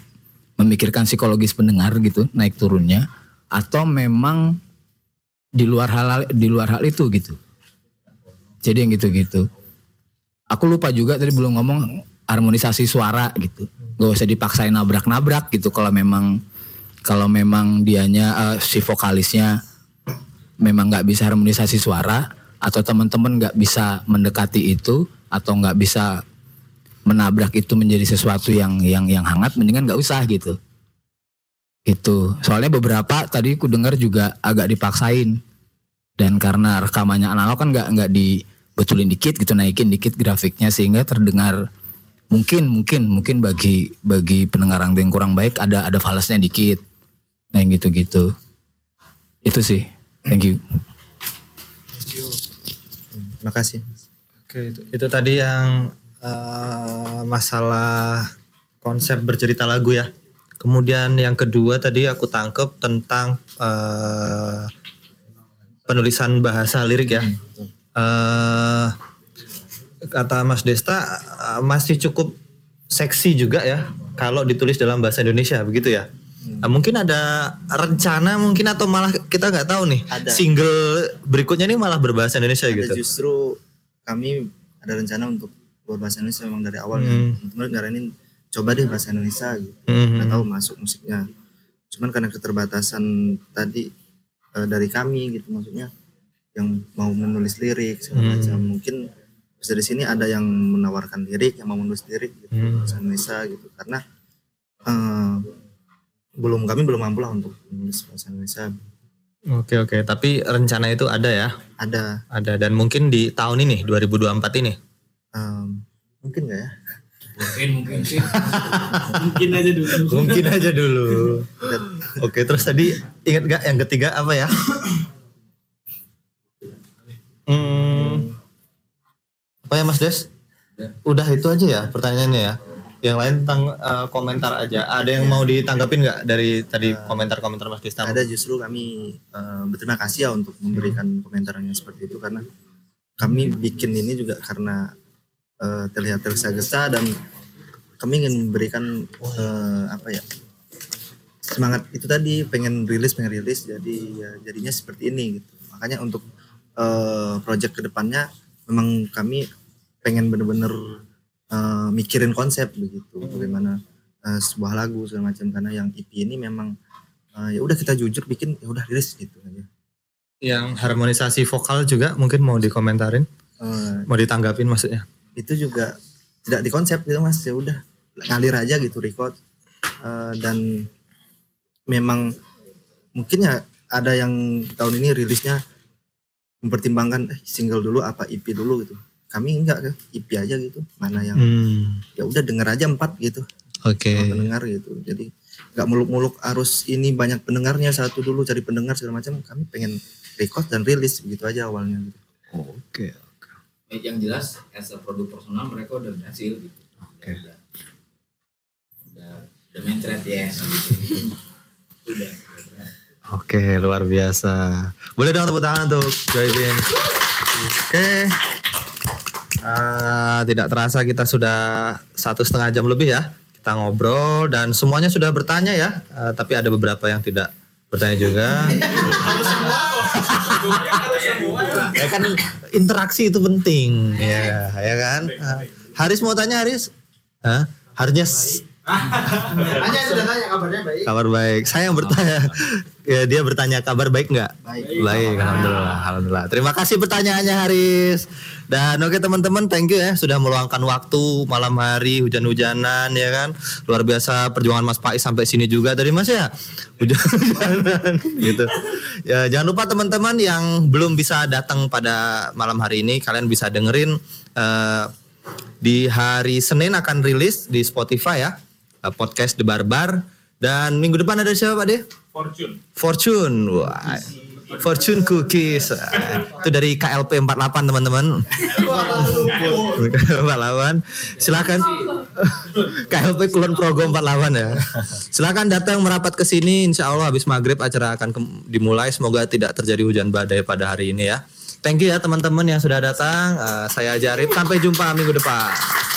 memikirkan psikologis pendengar gitu, naik turunnya, atau memang di luar hal di luar hal itu gitu. Jadi yang gitu-gitu. Aku lupa juga tadi belum ngomong harmonisasi suara gitu. Gak usah dipaksain nabrak-nabrak gitu. Kalau memang kalau memang dianya uh, si vokalisnya memang nggak bisa harmonisasi suara, atau teman-teman nggak bisa mendekati itu, atau nggak bisa menabrak itu menjadi sesuatu yang yang yang hangat, mendingan nggak usah gitu. Itu soalnya beberapa tadi aku dengar juga agak dipaksain Dan karena rekamannya analog kan nggak nggak dibetulin dikit gitu, naikin dikit grafiknya sehingga terdengar mungkin mungkin mungkin bagi bagi pendengar yang kurang baik ada ada falasnya dikit, nah gitu gitu. Itu sih. Thank you. Terima kasih. Oke, itu, itu tadi yang uh, masalah konsep bercerita lagu ya. Kemudian yang kedua tadi aku tangkep tentang uh, penulisan bahasa lirik ya. Uh, kata Mas Desta uh, masih cukup seksi juga ya kalau ditulis dalam bahasa Indonesia begitu ya. Nah, mungkin ada rencana mungkin atau malah kita nggak tahu nih ada. Single berikutnya ini malah berbahasa Indonesia ada gitu. Justru kami ada rencana untuk berbahasa Indonesia memang dari awal. Hmm. Menurut nyaranin coba deh bahasa Indonesia gitu. Hmm. Nggak tahu masuk musiknya. Cuman karena keterbatasan tadi e, dari kami gitu maksudnya yang mau menulis lirik segala macam. Hmm. Mungkin dari sini ada yang menawarkan lirik yang mau menulis lirik gitu, hmm. bahasa Indonesia gitu karena e, belum kami belum mampu lah untuk menulis bahasa Indonesia. Oke oke, tapi rencana itu ada ya? Ada. Ada dan mungkin di tahun ini dua ribu dua puluh empat ini. Um, mungkin nggak ya? Mungkin mungkin sih. mungkin aja dulu. Mungkin aja dulu. Oke, terus tadi ingat nggak yang ketiga apa ya? hmm, apa ya Mas Des? Udah itu aja ya pertanyaannya ya. Yang lain tentang uh, komentar aja. Ada yang ya, mau ditanggapin nggak dari tadi uh, komentar-komentar Mas Desta? Ada, justru kami uh, berterima kasih ya untuk memberikan hmm. komentarnya seperti itu karena kami bikin ini juga karena uh, terlihat tergesa-gesa dan kami ingin memberikan uh, apa ya semangat itu tadi pengen rilis pengen rilis jadi ya, jadinya seperti ini gitu. Makanya untuk uh, project kedepannya memang kami pengen bener-bener Uh, mikirin konsep begitu hmm. bagaimana uh, sebuah lagu segala macam karena yang E P ini memang uh, ya udah kita jujur bikin ya udah rilis gitu aja. Yang harmonisasi vokal juga mungkin mau dikomentarin, uh, mau ditanggapin maksudnya. Itu juga tidak di konsep gitu Mas, ya udah ngalir aja gitu record uh, dan memang mungkin ya ada yang tahun ini rilisnya mempertimbangkan eh, single dulu apa E P dulu gitu. Kami enggak, I P aja gitu, mana yang hmm. ya udah denger aja empat gitu, okay. pendengar gitu. Jadi nggak muluk-muluk harus ini banyak pendengarnya satu dulu cari pendengar segala macam. Kami pengen record dan rilis begitu aja awalnya. Gitu. Oke. Okay, okay. Yang jelas as a produk personal mereka udah berhasil gitu. Oke. Okay. Udah, udah, udah main thread ya. Gitu. Udah. Oke, okay, luar biasa. Boleh dong tepuk tangan untuk Joybeans. Oke. Okay. Uh, tidak terasa kita sudah satu setengah jam lebih ya kita ngobrol dan semuanya sudah bertanya ya uh, tapi ada beberapa yang tidak bertanya juga. Ya kan interaksi itu penting ya, ya kan. Uh, Haris mau tanya Haris? Huh? Harusnya s- hanya sudah tanya kabarnya baik. Kabar baik. Saya yang bertanya. Ya, dia bertanya kabar baik enggak? Baik. Baik, alhamdulillah, alhamdulillah. Terima kasih pertanyaannya Haris. Dan oke okay, teman-teman, thank you ya sudah meluangkan waktu malam hari hujan-hujanan ya kan. Luar biasa perjuangan Mas Pais sampai sini juga tadi Mas ya. Hujan-hujanan gitu. Ya, jangan lupa teman-teman yang belum bisa datang pada malam hari ini kalian bisa dengerin uh, di hari Senin akan rilis di Spotify ya. Podcast The Bar Bar dan minggu depan ada siapa Pak De? Fortune. Fortune. Wah. Fortune Cookies. Itu dari K L P empat puluh delapan teman-teman. K L P empat puluh delapan. Silakan. K L P Kulon Progo empat puluh delapan ya. Silakan datang merapat ke sini insyaallah habis maghrib acara akan ke- dimulai semoga tidak terjadi hujan badai pada hari ini ya. Thank you ya teman-teman yang sudah datang. Uh, saya Jarib sampai jumpa minggu depan.